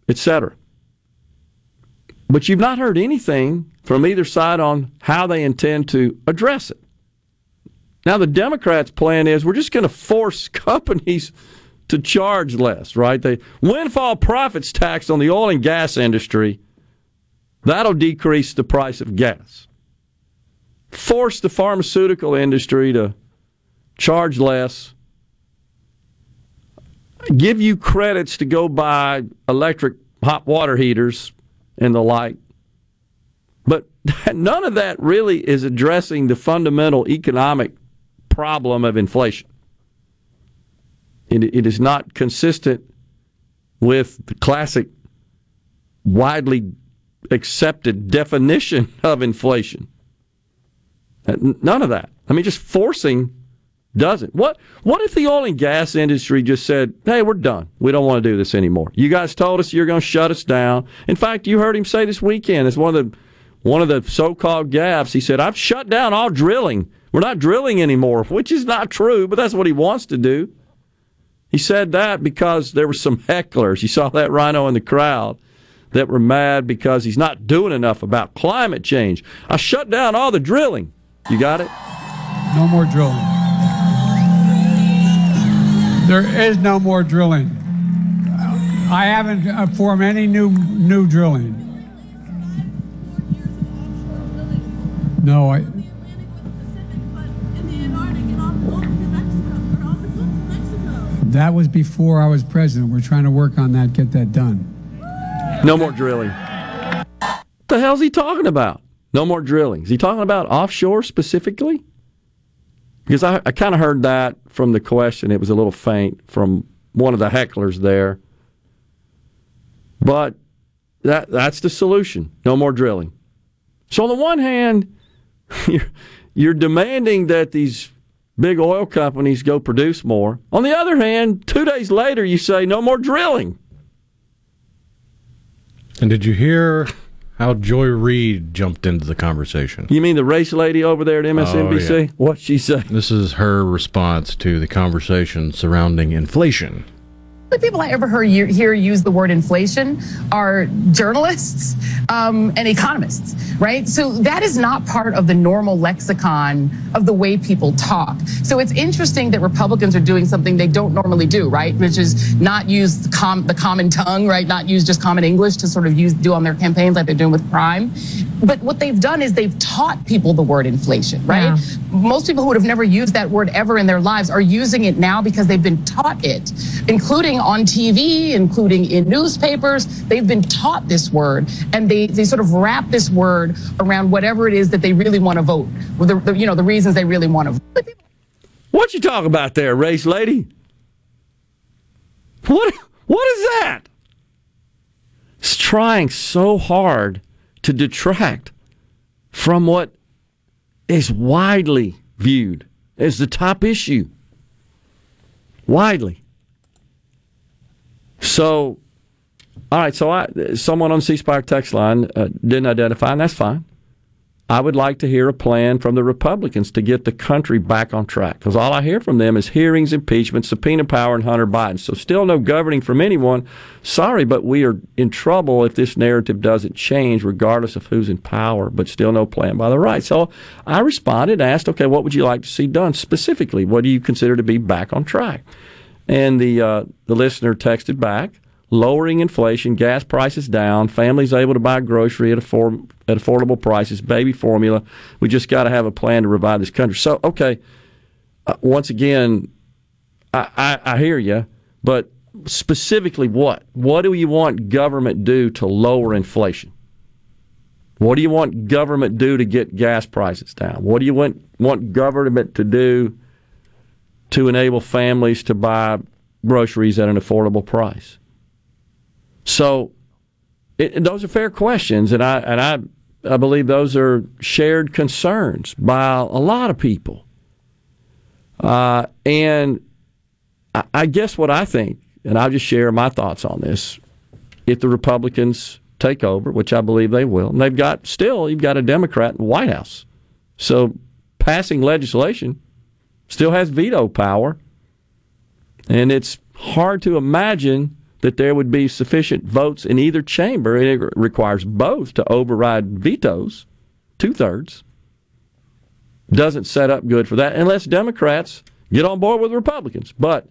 et cetera. But you've not heard anything from either side on how they intend to address it. Now, the Democrats' plan is we're just going to force companies to charge less, right? The windfall profits tax on the oil and gas industry, that'll decrease the price of gas. Force the pharmaceutical industry to charge less. Give you credits to go buy electric hot water heaters and the like. But none of that really is addressing the fundamental economic problem of inflation. It, it is not consistent with the classic, widely accepted definition of inflation. None of that. I mean, just forcing doesn't. What What if the oil and gas industry just said, hey, we're done. We don't want to do this anymore. You guys told us you're going to shut us down. In fact, you heard him say this weekend, it's one of the one of the so-called gaffes. He said, I've shut down all drilling. We're not drilling anymore, which is not true, but that's what he wants to do. He said that because there were some hecklers. You saw that Rhino in the crowd that were mad because he's not doing enough about climate change. I shut down all the drilling. You got it? No more drilling. There is no more drilling. I haven't formed any new new drilling. No, I... That was before I was president. We're trying to work on that, get that done. No more drilling. What the hell's he talking about? No more drilling. Is he talking about offshore specifically? Because I, I kind of heard that from the question. It was a little faint from one of the hecklers there. But that that's the solution. No more drilling. So on the one hand, you're, you're demanding that these big oil companies go produce more. On the other hand, two days later, you say no more drilling. And did you hear how Joy Reid jumped into the conversation? You mean the race lady over there at M S N B C? Oh, yeah. What'd she say? This is her response to the conversation surrounding inflation. The people I ever heard you, hear use the word inflation are journalists um, and economists, right? So that is not part of the normal lexicon of the way people talk. So it's interesting that Republicans are doing something they don't normally do, right? Which is not use the, com- the common tongue, right? Not use just common English to sort of use do on their campaigns like they're doing with crime. But what they've done is they've taught people the word inflation, right? Yeah. Most people who would have never used that word ever in their lives are using it now because they've been taught it, including on T V, including in newspapers. They've been taught this word, and they, they sort of wrap this word around whatever it is that they really want to vote, the, the, you know, the reasons they really want to vote. What you talking about there, race lady? What What is that? It's trying so hard to detract from what is widely viewed as the top issue. Widely. So, all right, so I, someone on C Spire text line uh, didn't identify, and that's fine. I would like to hear a plan from the Republicans to get the country back on track, because all I hear from them is hearings, impeachment, subpoena power, and Hunter Biden. So still no governing from anyone. Sorry, but we are in trouble if this narrative doesn't change, regardless of who's in power, but still no plan by the right. So I responded, asked, okay, what would you like to see done specifically? What do you consider to be back on track? And the uh, the listener texted back, lowering inflation, gas prices down, families able to buy grocery at afford- at affordable prices, baby formula. We just got to have a plan to revive this country. So, okay, uh, once again, I, I, I hear you, but specifically what? What do you want government do to lower inflation? What do you want government do to get gas prices down? What do you want, want government to do to enable families to buy groceries at an affordable price? So it, those are fair questions, and I and I, I believe those are shared concerns by a lot of people. Uh, and I, I guess what I think, and I'll just share my thoughts on this, if the Republicans take over, which I believe they will, and they've got, still, you've got a Democrat in the White House. So passing legislation still has veto power, and it's hard to imagine that there would be sufficient votes in either chamber, and it requires both to override vetoes, two-thirds. Doesn't set up good for that, unless Democrats get on board with Republicans. But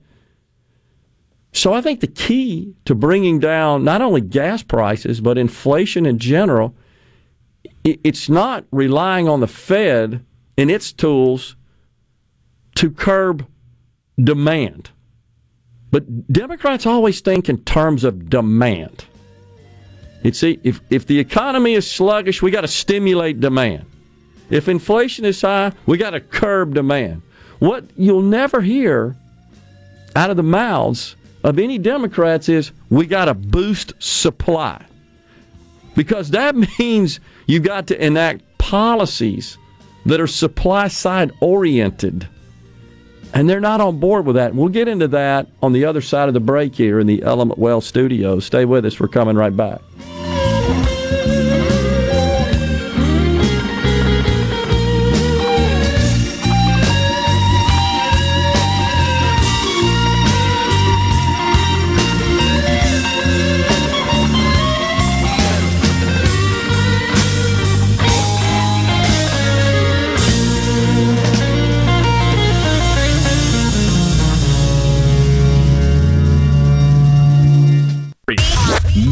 so I think the key to bringing down not only gas prices, but inflation in general, it's not relying on the Fed and its tools to curb demand. But Democrats always think in terms of demand. It's, if, if the economy is sluggish, we got to stimulate demand. If inflation is high, we got to curb demand. What you'll never hear out of the mouths of any Democrats is, we got to boost supply. Because that means you got to enact policies that are supply-side oriented. And they're not on board with that. And we'll get into that on the other side of the break here in the Element Well Studios. Stay with us. We're coming right back.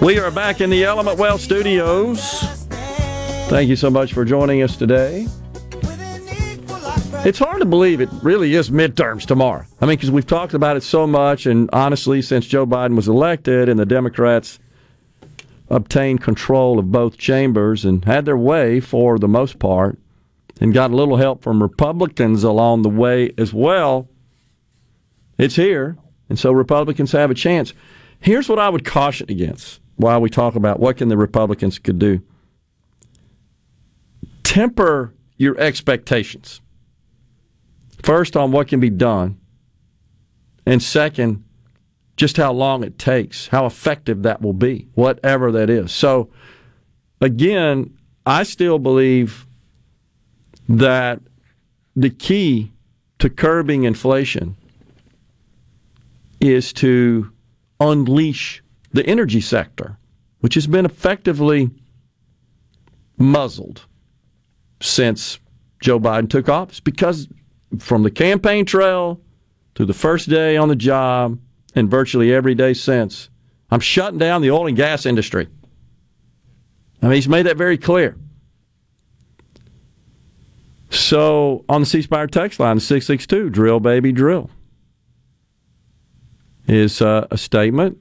We are back in the Element Well Studios. Thank you so much for joining us today. It's hard to believe it really is midterms tomorrow. I mean, because we've talked about it so much, and honestly, since Joe Biden was elected and the Democrats obtained control of both chambers and had their way for the most part and got a little help from Republicans along the way as well, it's here, and so Republicans have a chance. Here's what I would caution against. While we talk about what can the Republicans could do, temper your expectations. First, on what can be done, and second, just how long it takes, how effective that will be, whatever that is. So, again, I still believe that the key to curbing inflation is to unleash the energy sector, which has been effectively muzzled since Joe Biden took office, because from the campaign trail to the first day on the job and virtually every day since, I'm shutting down the oil and gas industry. I mean, he's made that very clear. So on the C Spire text line, six six two, drill baby drill, is uh, a statement.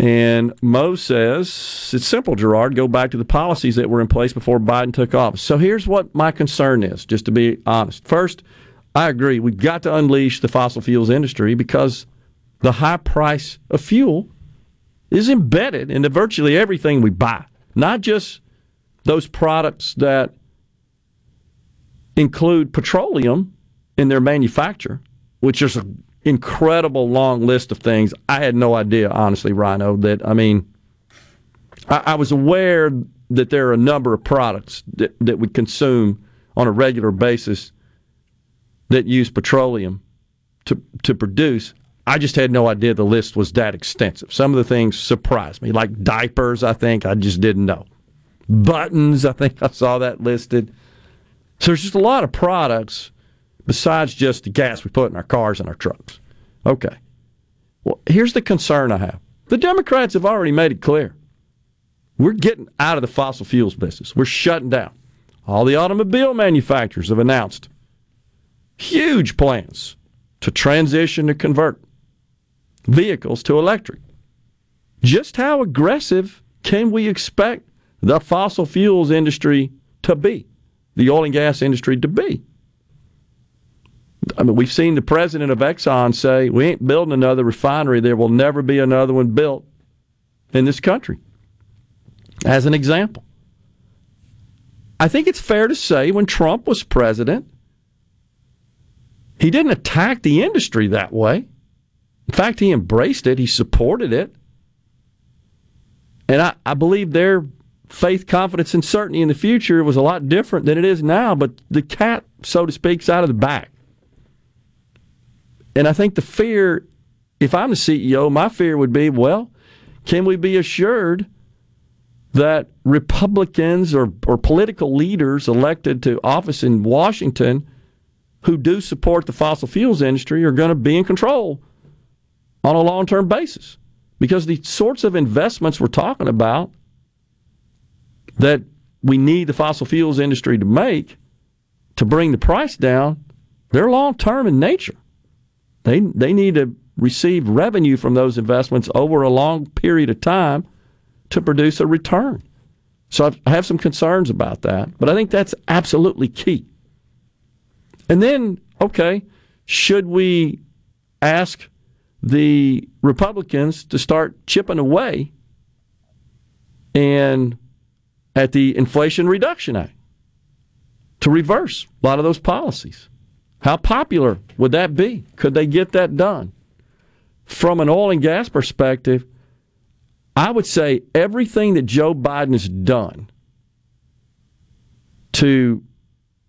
And Mo says, it's simple, Gerard. Go back to the policies that were in place before Biden took office. So here's what my concern is, just to be honest. First, I agree. We've got to unleash the fossil fuels industry because the high price of fuel is embedded into virtually everything we buy, not just those products that include petroleum in their manufacture, which is a incredible long list of things. I had no idea, honestly, Rhino, that, I mean, I, I was aware that there are a number of products that, that we consume on a regular basis that use petroleum to to produce. I just had no idea the list was that extensive. Some of the things surprised me, like diapers, I think, I just didn't know. Buttons, I think I saw that listed. So there's just a lot of products besides just the gas we put in our cars and our trucks. Okay. Well, here's the concern I have. The Democrats have already made it clear. We're getting out of the fossil fuels business. We're shutting down. All the automobile manufacturers have announced huge plans to transition to convert vehicles to electric. Just how aggressive can we expect the fossil fuels industry to be, the oil and gas industry to be? I mean, we've seen the president of Exxon say, we ain't building another refinery. There will never be another one built in this country, as an example. I think it's fair to say when Trump was president, he didn't attack the industry that way. In fact, he embraced it. He supported it. And I, I believe their faith, confidence, and certainty in the future was a lot different than it is now, but the cat, so to speak, is out of the bag. And I think the fear, if I'm the C E O, my fear would be, well, can we be assured that Republicans or, or political leaders elected to office in Washington who do support the fossil fuels industry are going to be in control on a long-term basis? Because the sorts of investments we're talking about that we need the fossil fuels industry to make to bring the price down, they're long-term in nature. They, they need to receive revenue from those investments over a long period of time to produce a return. So I have some concerns about that, but I think that's absolutely key. And then, okay, should we ask the Republicans to start chipping away and at the Inflation Reduction Act to reverse a lot of those policies? How popular would that be? Could they get that done? From an oil and gas perspective, I would say everything that Joe Biden has done to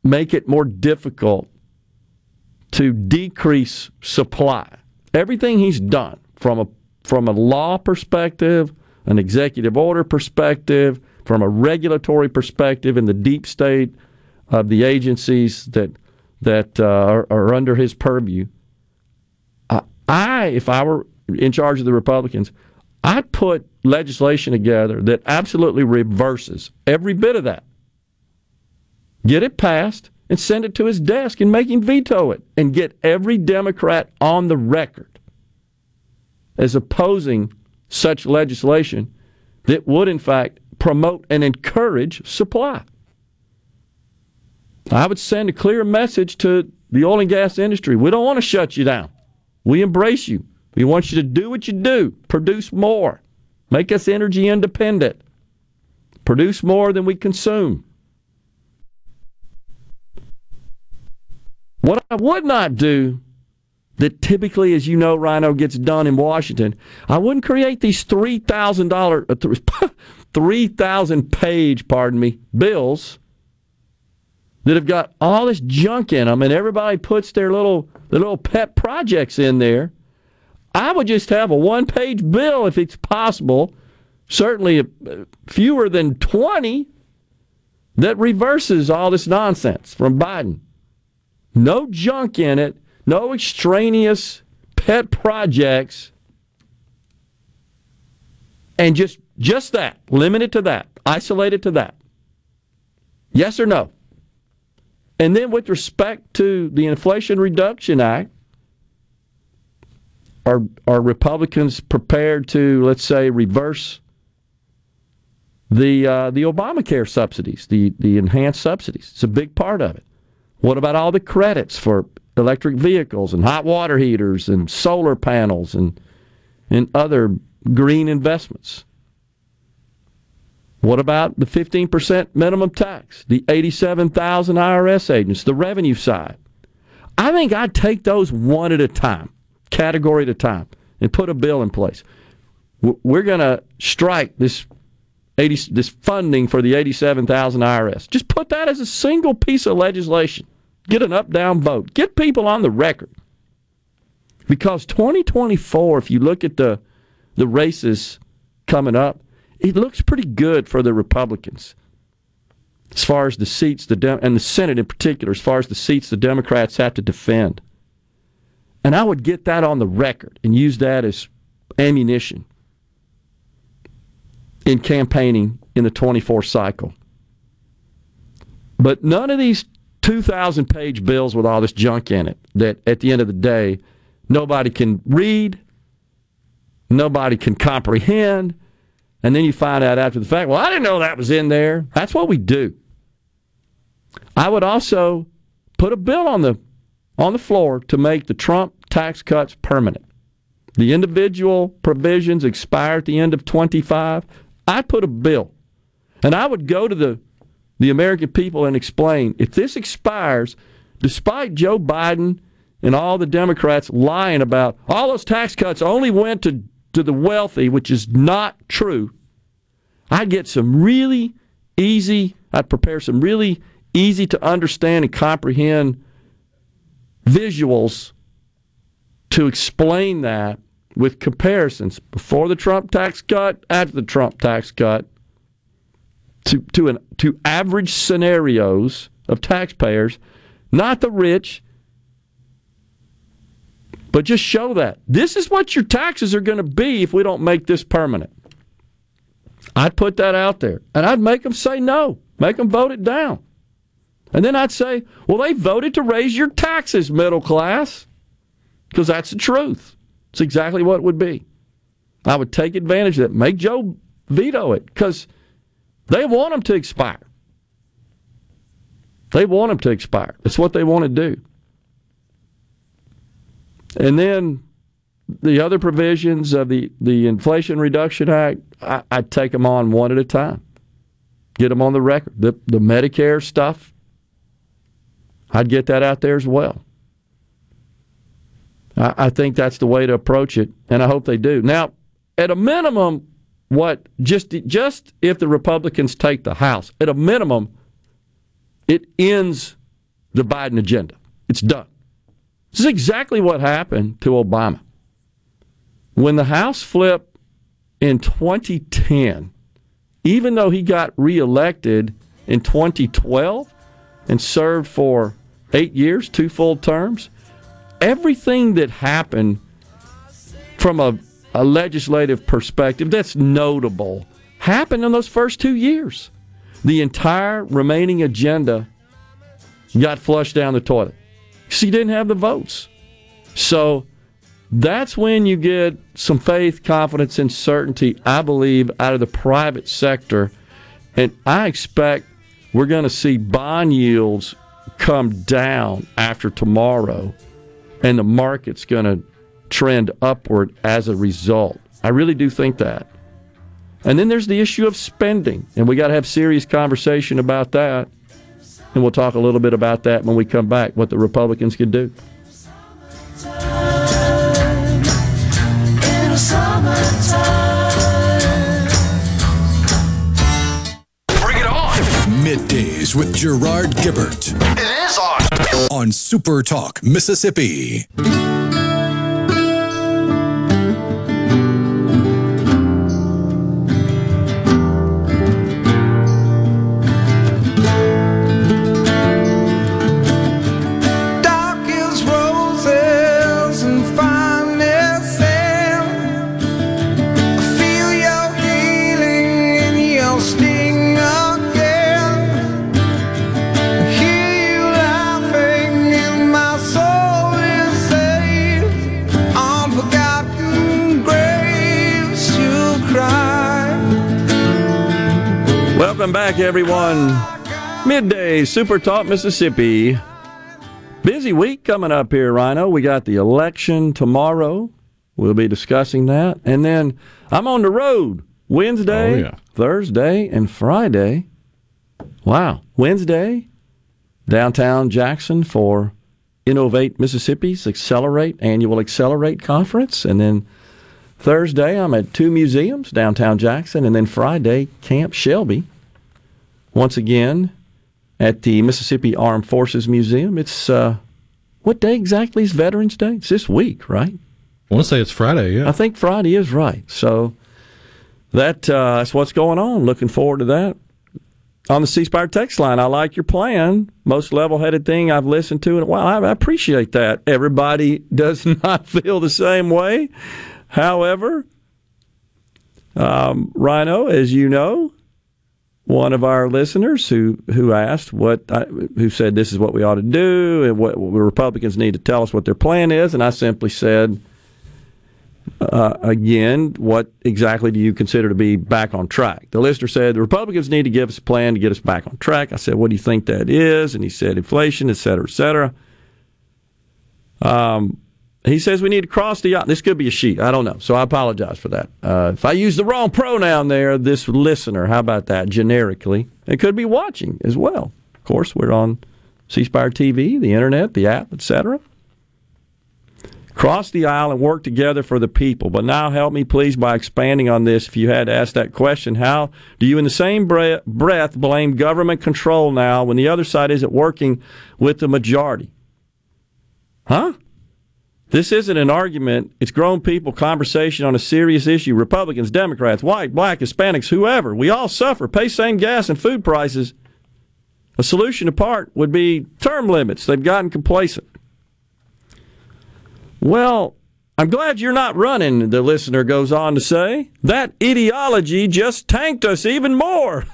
make it more difficult to decrease supply, everything he's done from a from a law perspective, an executive order perspective, from a regulatory perspective in the deep state of the agencies that that uh, are, are under his purview, I, I, if I were in charge of the Republicans, I'd put legislation together that absolutely reverses every bit of that. Get it passed and send it to his desk and make him veto it and get every Democrat on the record as opposing such legislation that would, in fact, promote and encourage supply. I would send a clear message to the oil and gas industry. We don't want to shut you down. We embrace you. We want you to do what you do. Produce more. Make us energy independent. Produce more than we consume. What I would not do, that typically, as you know, Rhino, gets done in Washington, I wouldn't create these three thousand dollars, three thousand page, pardon me, bills that have got all this junk in them, and everybody puts their little their little pet projects in there. I would just have a one-page bill if it's possible, certainly fewer than twenty, that reverses all this nonsense from Biden. No junk in it, no extraneous pet projects, and just, just that, limit it to that, isolate it to that. Yes or no? And then with respect to the Inflation Reduction Act, Are, are Republicans prepared to, let's say, reverse the uh, the Obamacare subsidies, the, the enhanced subsidies? It's a big part of it. What about all the credits for electric vehicles and hot water heaters and solar panels and and other green investments? What about the fifteen percent minimum tax, the eighty-seven thousand I R S agents, the revenue side? I think I'd take those one at a time, category at a time, and put a bill in place. We're going to strike this eighty this funding for the eighty-seven thousand I R S. Just put that as a single piece of legislation. Get an up-down vote. Get people on the record. Because twenty twenty-four, if you look at the the races coming up, it looks pretty good for the Republicans. As far as the seats, the Dem- and the Senate in particular, as far as the seats the Democrats have to defend. And I would get that on the record and use that as ammunition in campaigning in the twenty-four cycle. But none of these two thousand page bills with all this junk in it that at the end of the day nobody can read, nobody can comprehend, and then you find out after the fact, well, I didn't know that was in there. That's what we do. I would also put a bill on the on the floor to make the Trump tax cuts permanent. The individual provisions expire at the end of twenty-five. I put a bill, and I would go to the, the American people and explain, if this expires, despite Joe Biden and all the Democrats lying about all those tax cuts only went to to the wealthy, which is not true, I'd get some really easy, I'd prepare some really easy to understand and comprehend visuals to explain that with comparisons before the Trump tax cut, after the Trump tax cut, to to an, to average scenarios of taxpayers, not the rich. But just show that. This is what your taxes are going to be if we don't make this permanent. I'd put that out there. And I'd make them say no. Make them vote it down. And then I'd say, well, they voted to raise your taxes, middle class. Because that's the truth. It's exactly what it would be. I would take advantage of that. Make Joe veto it. Because they want them to expire. They want them to expire. That's what they want to do. And then the other provisions of the, the Inflation Reduction Act, I, I'd take them on one at a time. Get them on the record. The, the Medicare stuff, I'd get that out there as well. I, I think that's the way to approach it, and I hope they do. Now, at a minimum, what just just if the Republicans take the House, at a minimum, it ends the Biden agenda. It's done. This is exactly what happened to Obama. When the House flipped in twenty ten, even though he got reelected in twenty twelve and served for eight years, two full terms, everything that happened from a, a legislative perspective that's notable happened in those first two years. The entire remaining agenda got flushed down the toilet. He didn't have the votes. So that's when you get some faith, confidence, and certainty, I believe, out of the private sector. And I expect we're going to see bond yields come down after tomorrow, and the market's going to trend upward as a result. I really do think that. And then there's the issue of spending, and we got to have serious conversation about that. And we'll talk a little bit about that when we come back, what the Republicans could do. Bring it on! Middays with Gerard Gibbert. It is on! On Super Talk Mississippi. Welcome back, everyone. Midday Super Talk Mississippi. Busy week coming up here, Rhino. We got the election tomorrow. We'll be discussing that. And then I'm on the road Wednesday, oh, yeah. Thursday, and Friday. Wow. Wednesday, downtown Jackson for Innovate Mississippi's Accelerate, Annual Accelerate Conference. And then Thursday, I'm at two museums, downtown Jackson, and then Friday, Camp Shelby. Once again, at the Mississippi Armed Forces Museum. It's, uh, what day exactly is Veterans Day? It's this week, right? I want to say it's Friday, yeah. I think Friday is right. So that uh, that's what's going on. Looking forward to that. On the C Spire text line, I like your plan. Most level-headed thing I've listened to in a while. I appreciate that. Everybody does not feel the same way. However, um, Rhino, as you know, one of our listeners who, who asked what, I, who said this is what we ought to do, and what, what Republicans need to tell us what their plan is, and I simply said, uh, again, what exactly do you consider to be back on track? The listener said, the Republicans need to give us a plan to get us back on track. I said, what do you think that is? And he said, inflation, et cetera, et cetera. Um, He says we need to cross the... This could be a sheet. I don't know. So I apologize for that. Uh, if I use the wrong pronoun there, this listener, how about that, generically? It could be watching as well. Of course, we're on C Spire T V, the internet, the app, et cetera. Cross the aisle and work together for the people. But now help me, please, by expanding on this. If you had to ask that question, how do you in the same breath blame government control now when the other side isn't working with the majority? Huh? This isn't an argument. It's grown people conversation on a serious issue. Republicans, Democrats, white, black, Hispanics, whoever. We all suffer. Pay same gas and food prices. A solution to part would be term limits. They've gotten complacent. Well, I'm glad you're not running, the listener goes on to say. That ideology just tanked us even more.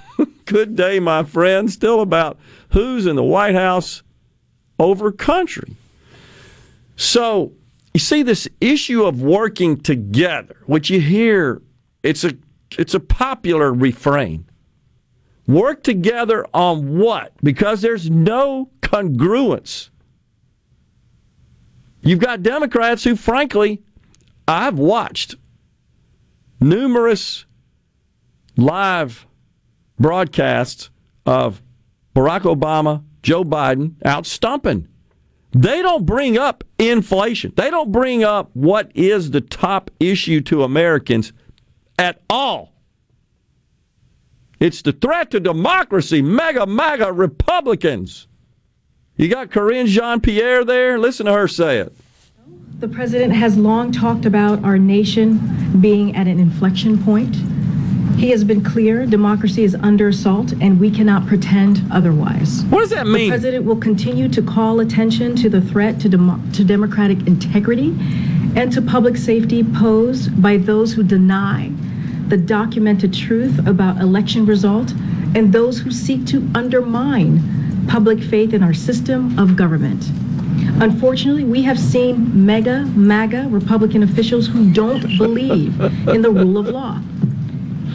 Good day, my friend. Still about who's in the White House over country. So... You see, this issue of working together, which you hear, it's a it's a popular refrain. Work together on what? Because there's no congruence. You've got Democrats who, frankly, I've watched numerous live broadcasts of Barack Obama, Joe Biden, out stumping. They don't bring up inflation. They don't bring up what is the top issue to Americans at all. It's the threat to democracy, mega, mega Republicans. You got Corinne Jean-Pierre there? Listen to her say it. The president has long talked about our nation being at an inflection point. He has been clear, democracy is under assault, and we cannot pretend otherwise. What does that mean? The president will continue to call attention to the threat to, dem- to democratic integrity and to public safety posed by those who deny the documented truth about election result and those who seek to undermine public faith in our system of government. Unfortunately, we have seen mega, MAGA Republican officials who don't believe in the rule of law.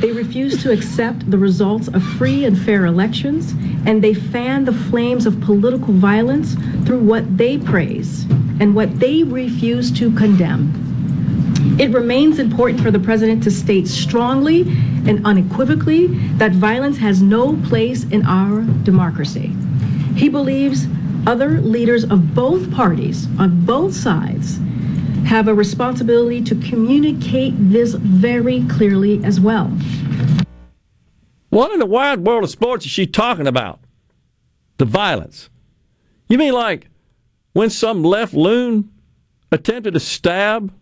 They refuse to accept the results of free and fair elections, and they fan the flames of political violence through what they praise and what they refuse to condemn. It remains important for the president to state strongly and unequivocally that violence has no place in our democracy. He believes other leaders of both parties, on both sides, have a responsibility to communicate this very clearly as well. What in the wide world of sports is she talking about? The violence. You mean like when some left loon attempted to stab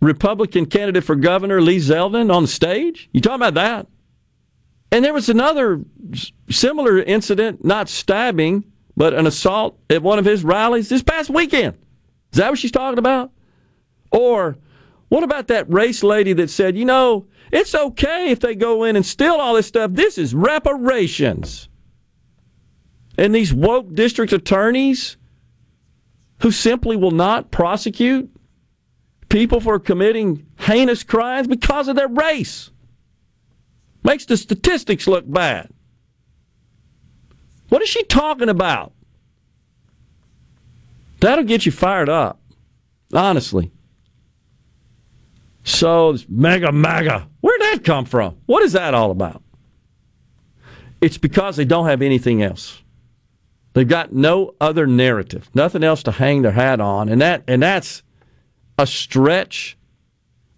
Republican candidate for governor Lee Zeldin on the stage? You talking about that? And there was another similar incident, not stabbing, but an assault at one of his rallies this past weekend. Is that what she's talking about? Or what about that race lady that said, you know, it's okay if they go in and steal all this stuff. This is reparations. And these woke district attorneys who simply will not prosecute people for committing heinous crimes because of their race. Makes the statistics look bad. What is she talking about? That'll get you fired up, honestly. So, this mega, mega, where'd that come from? What is that all about? It's because they don't have anything else. They've got no other narrative, nothing else to hang their hat on, and that and that's a stretch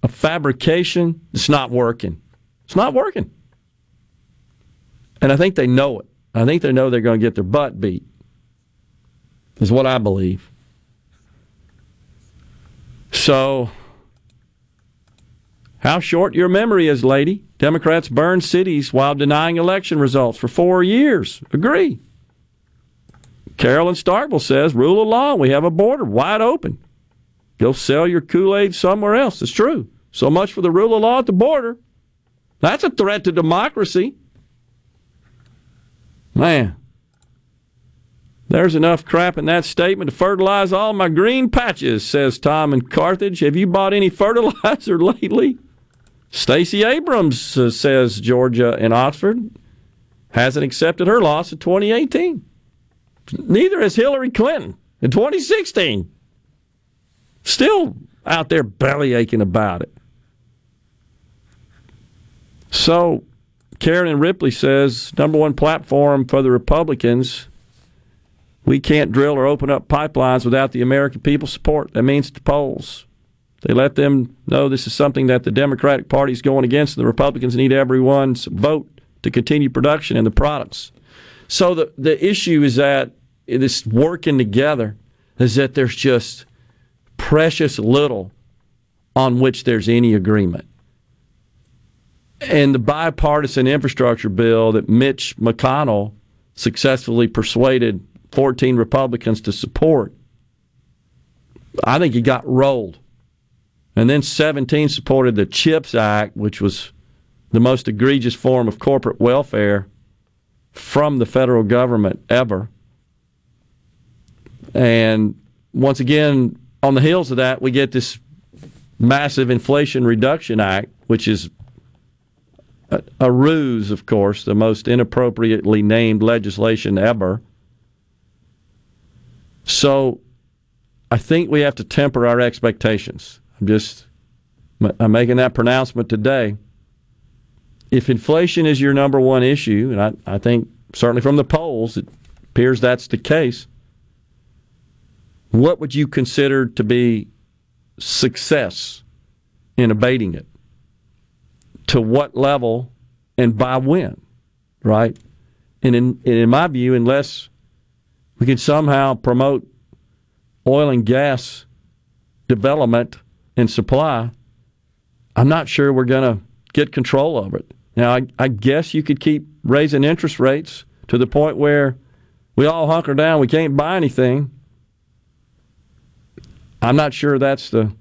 a fabrication, it's not working. It's not working. And I think they know it. I think they know they're going to get their butt beat, is what I believe. So, how short your memory is, lady. Democrats burn cities while denying election results for four years. Agree. Carolyn Starkville says, rule of law, we have a border wide open. Go sell your Kool-Aid somewhere else. It's true. So much for the rule of law at the border. That's a threat to democracy. Man, there's enough crap in that statement to fertilize all my green patches, says Tom in Carthage. Have you bought any fertilizer lately? Stacey Abrams, uh, says Georgia in Oxford, hasn't accepted her loss in twenty eighteen. Neither has Hillary Clinton in twenty sixteen. Still out there bellyaching about it. So, Karen and Ripley says, number one platform for the Republicans, we can't drill or open up pipelines without the American people's support. That means the polls. They let them know this is something that the Democratic Party is going against. The Republicans need everyone's vote to continue production and the products. So the, the issue is that this working together is that there's just precious little on which there's any agreement. And the bipartisan infrastructure bill that Mitch McConnell successfully persuaded fourteen Republicans to support, I think he got rolled. And then seventeen supported the CHIPS Act, which was the most egregious form of corporate welfare from the federal government ever. And once again, on the heels of that, we get this massive Inflation Reduction Act, which is a, a ruse, of course, the most inappropriately named legislation ever. So I think we have to temper our expectations. I'm just I'm making that pronouncement today. If inflation is your number one issue, and I, I think certainly from the polls, it appears that's the case, what would you consider to be success in abating it? To what level and by when, right? And in, in my view, unless we can somehow promote oil and gas development and supply, I'm not sure we're going to get control of it. Now, I, I guess you could keep raising interest rates to the point where we all hunker down, we can't buy anything. I'm not sure that's the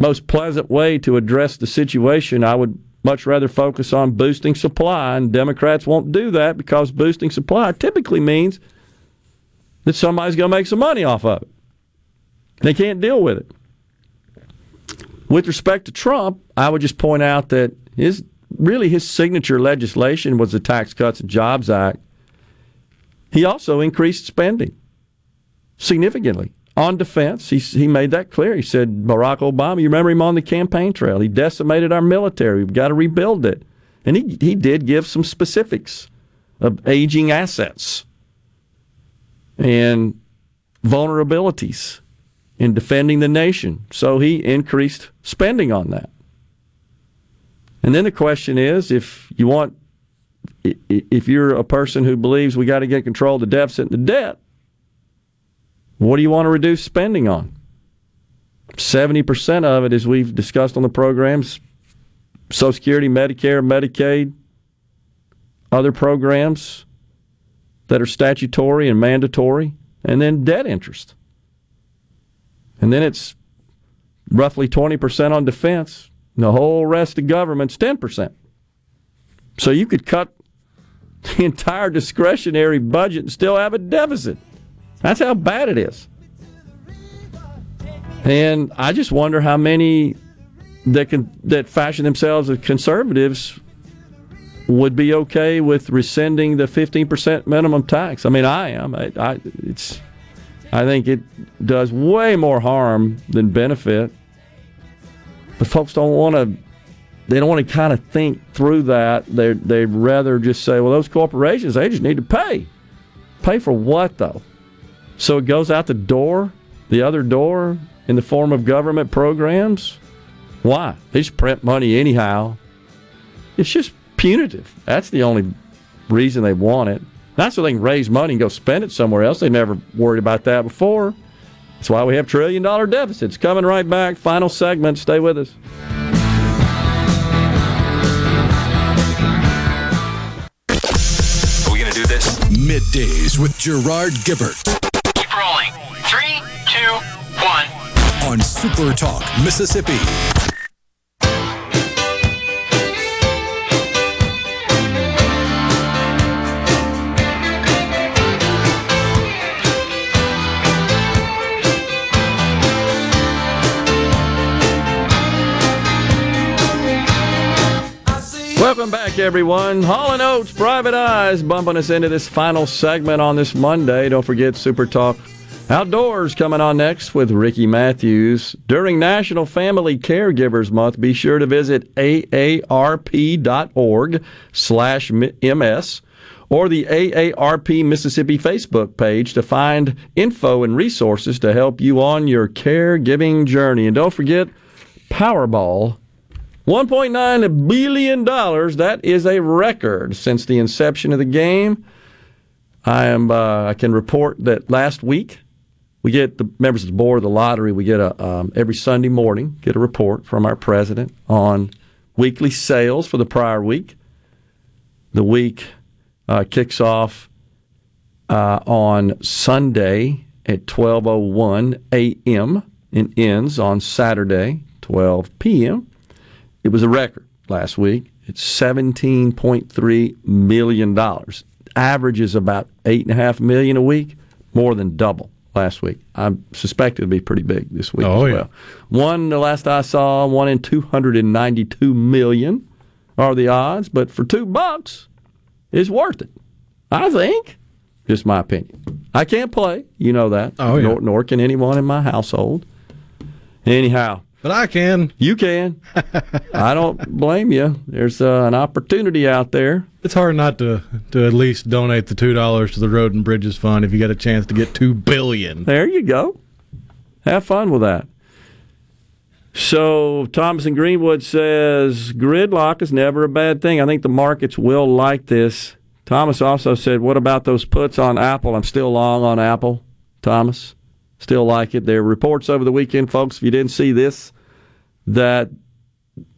most pleasant way to address the situation. I would much rather focus on boosting supply, and Democrats won't do that because boosting supply typically means that somebody's going to make some money off of it. They can't deal with it. With respect to Trump, I would just point out that his really his signature legislation was the Tax Cuts and Jobs Act. He also increased spending significantly on defense. He he made that clear. He said, Barack Obama, you remember him on the campaign trail. He decimated our military. We've got to rebuild it. And he, he did give some specifics of aging assets and vulnerabilities in defending the nation. So he increased spending on that. And then the question is, if you want, if you're a person who believes we got to get control of the deficit and the debt, what do you want to reduce spending on? seventy percent of it, as we've discussed on the programs, Social Security, Medicare, Medicaid, other programs that are statutory and mandatory, and then debt interest. And then it's roughly twenty percent on defense, and the whole rest of government's ten percent. So you could cut the entire discretionary budget and still have a deficit. That's how bad it is. And I just wonder how many that can that fashion themselves as conservatives would be okay with rescinding the fifteen percent minimum tax. I mean, I am. I, I it's. I think it does way more harm than benefit. But folks don't want to, they don't want to kind of think through that. They, they'd rather just say, well, those corporations, they just need to pay. Pay for what, though? So it goes out the door, the other door, in the form of government programs? Why? They just print money anyhow. It's just punitive. That's the only reason they want it. Not so they can raise money and go spend it somewhere else. They never worried about that before. That's why we have trillion-dollar deficits. Coming right back. Final segment. Stay with us. Are we going to do this? Middays with Gerard Gibbert. Keep rolling. Three, two, one. On Super Talk Mississippi. Welcome back, everyone. Hall and Oates, Private Eyes, bumping us into this final segment on this Monday. Don't forget Super Talk Outdoors coming on next with Ricky Matthews. During National Family Caregivers Month, be sure to visit A A R P dot org slash M S or the A A R P Mississippi Facebook page to find info and resources to help you on your caregiving journey. And don't forget Powerball. one point nine billion dollars, that is a record since the inception of the game. I am. Uh, I can report that last week, we get the members of the board of the lottery, we get a um, every Sunday morning, get a report from our president on weekly sales for the prior week. The week uh, kicks off uh, on Sunday at twelve oh one a.m. and ends on Saturday, twelve p.m. It was a record last week. It's seventeen point three million dollars. Average is about eight point five million dollars a week, more than double last week. I suspect it'll be pretty big this week oh, as well. Yeah. One, the last I saw, one in two hundred ninety-two million are the odds, but for two bucks, it's worth it, I think. Just my opinion. I can't play, you know that, oh, yeah. nor, nor can anyone in my household. Anyhow. But I can. You can. I don't blame you. There's uh, an opportunity out there. It's hard not to to at least donate the two dollars to the Road and Bridges Fund if you get a chance to get two billion dollars. There you go. Have fun with that. So Thomas in Greenwood says, gridlock is never a bad thing. I think the markets will like this. Thomas also said, what about those puts on Apple? I'm still long on Apple, Thomas. Still like it. There are reports over the weekend, folks, if you didn't see this, that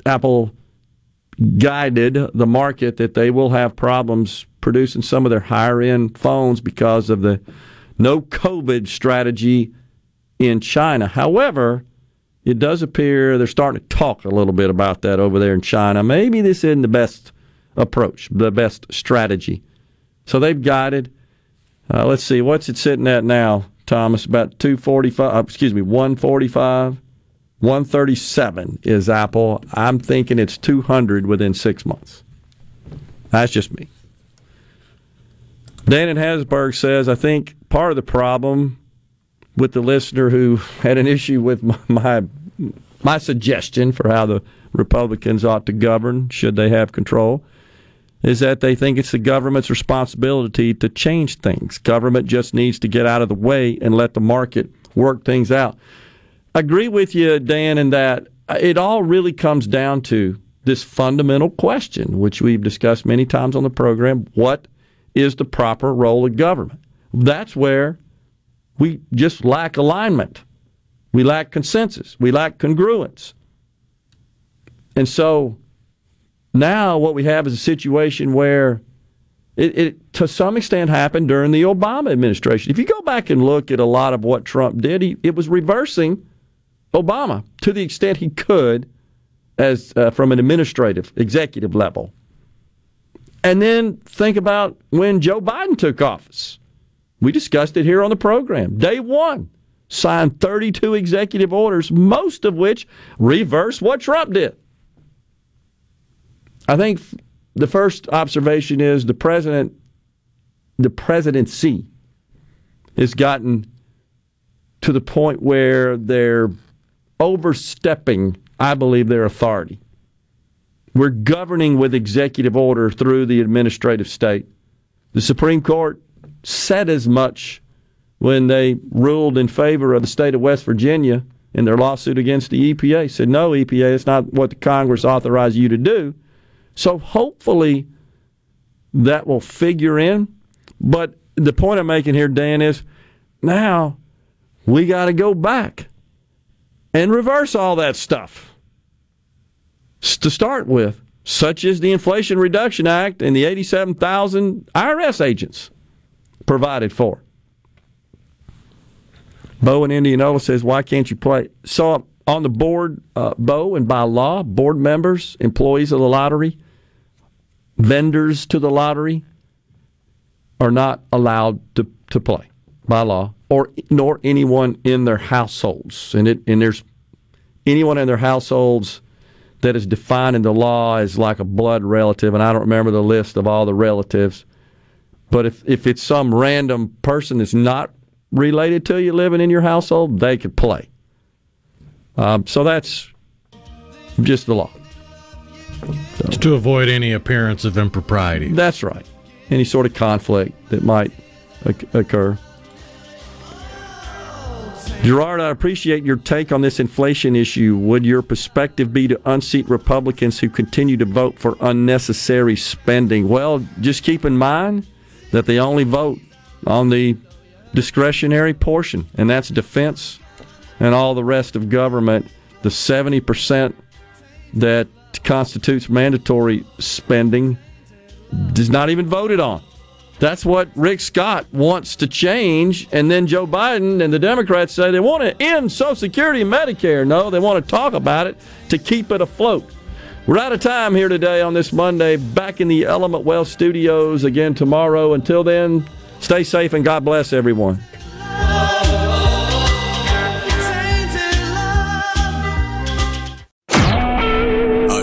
Apple guided the market that they will have problems producing some of their higher-end phones because of the no-COVID strategy in China. However, it does appear they're starting to talk a little bit about that over there in China. Maybe this isn't the best approach, the best strategy. So they've guided. Uh, let's see. What's it sitting at now? Thomas, about two forty-five, excuse me, one forty-five, one thirty-seven is Apple. I'm thinking it's two hundred within six months. That's just me. Dan in Hasburg says, I think part of the problem with the listener who had an issue with my, my, my suggestion for how the Republicans ought to govern, should they have control, is that they think it's the government's responsibility to change things. Government just needs to get out of the way and let the market work things out. I agree with you, Dan, in that it all really comes down to this fundamental question, which we've discussed many times on the program. What is the proper role of government? That's where we just lack alignment. We lack consensus. We lack congruence. And so now what we have is a situation where it, it, to some extent, happened during the Obama administration. If you go back and look at a lot of what Trump did, he, it was reversing Obama to the extent he could as uh, from an administrative, executive level. And then think about when Joe Biden took office. We discussed it here on the program. Day one, signed thirty-two executive orders, most of which reversed what Trump did. I think the first observation is the president, the presidency has gotten to the point where they're overstepping, I believe, their authority. We're governing with executive order through the administrative state. The Supreme Court said as much when they ruled in favor of the state of West Virginia in their lawsuit against the E P A, said, no, E P A, it's not what the Congress authorized you to do. So hopefully that will figure in. But the point I'm making here, Dan, is now we got to go back and reverse all that stuff to start with, such as the Inflation Reduction Act and the eighty-seven thousand I R S agents provided for. Bo in Indianola says, why can't you play? So on the board, uh, Bo, and by law, board members, employees of the lottery, vendors to the lottery are not allowed to, to play by law, or nor anyone in their households. And it and there's anyone in their households that is defined in the law as like a blood relative, and I don't remember the list of all the relatives. But if, if it's some random person that's not related to you living in your household, they could play. Um, so that's just the law. So, it's to avoid any appearance of impropriety. That's right. Any sort of conflict that might occur. Gerard, I appreciate your take on this inflation issue. Would your perspective be to unseat Republicans who continue to vote for unnecessary spending? Well, just keep in mind that they only vote on the discretionary portion, and that's defense and all the rest of government, the seventy percent that constitutes mandatory spending is not even voted on. That's what Rick Scott wants to change, and then Joe Biden and the Democrats say they want to end Social Security and Medicare. No, they want to talk about it to keep it afloat. We're out of time here today on this Monday, back in the Element Well Studios again tomorrow. Until then, stay safe and God bless everyone. A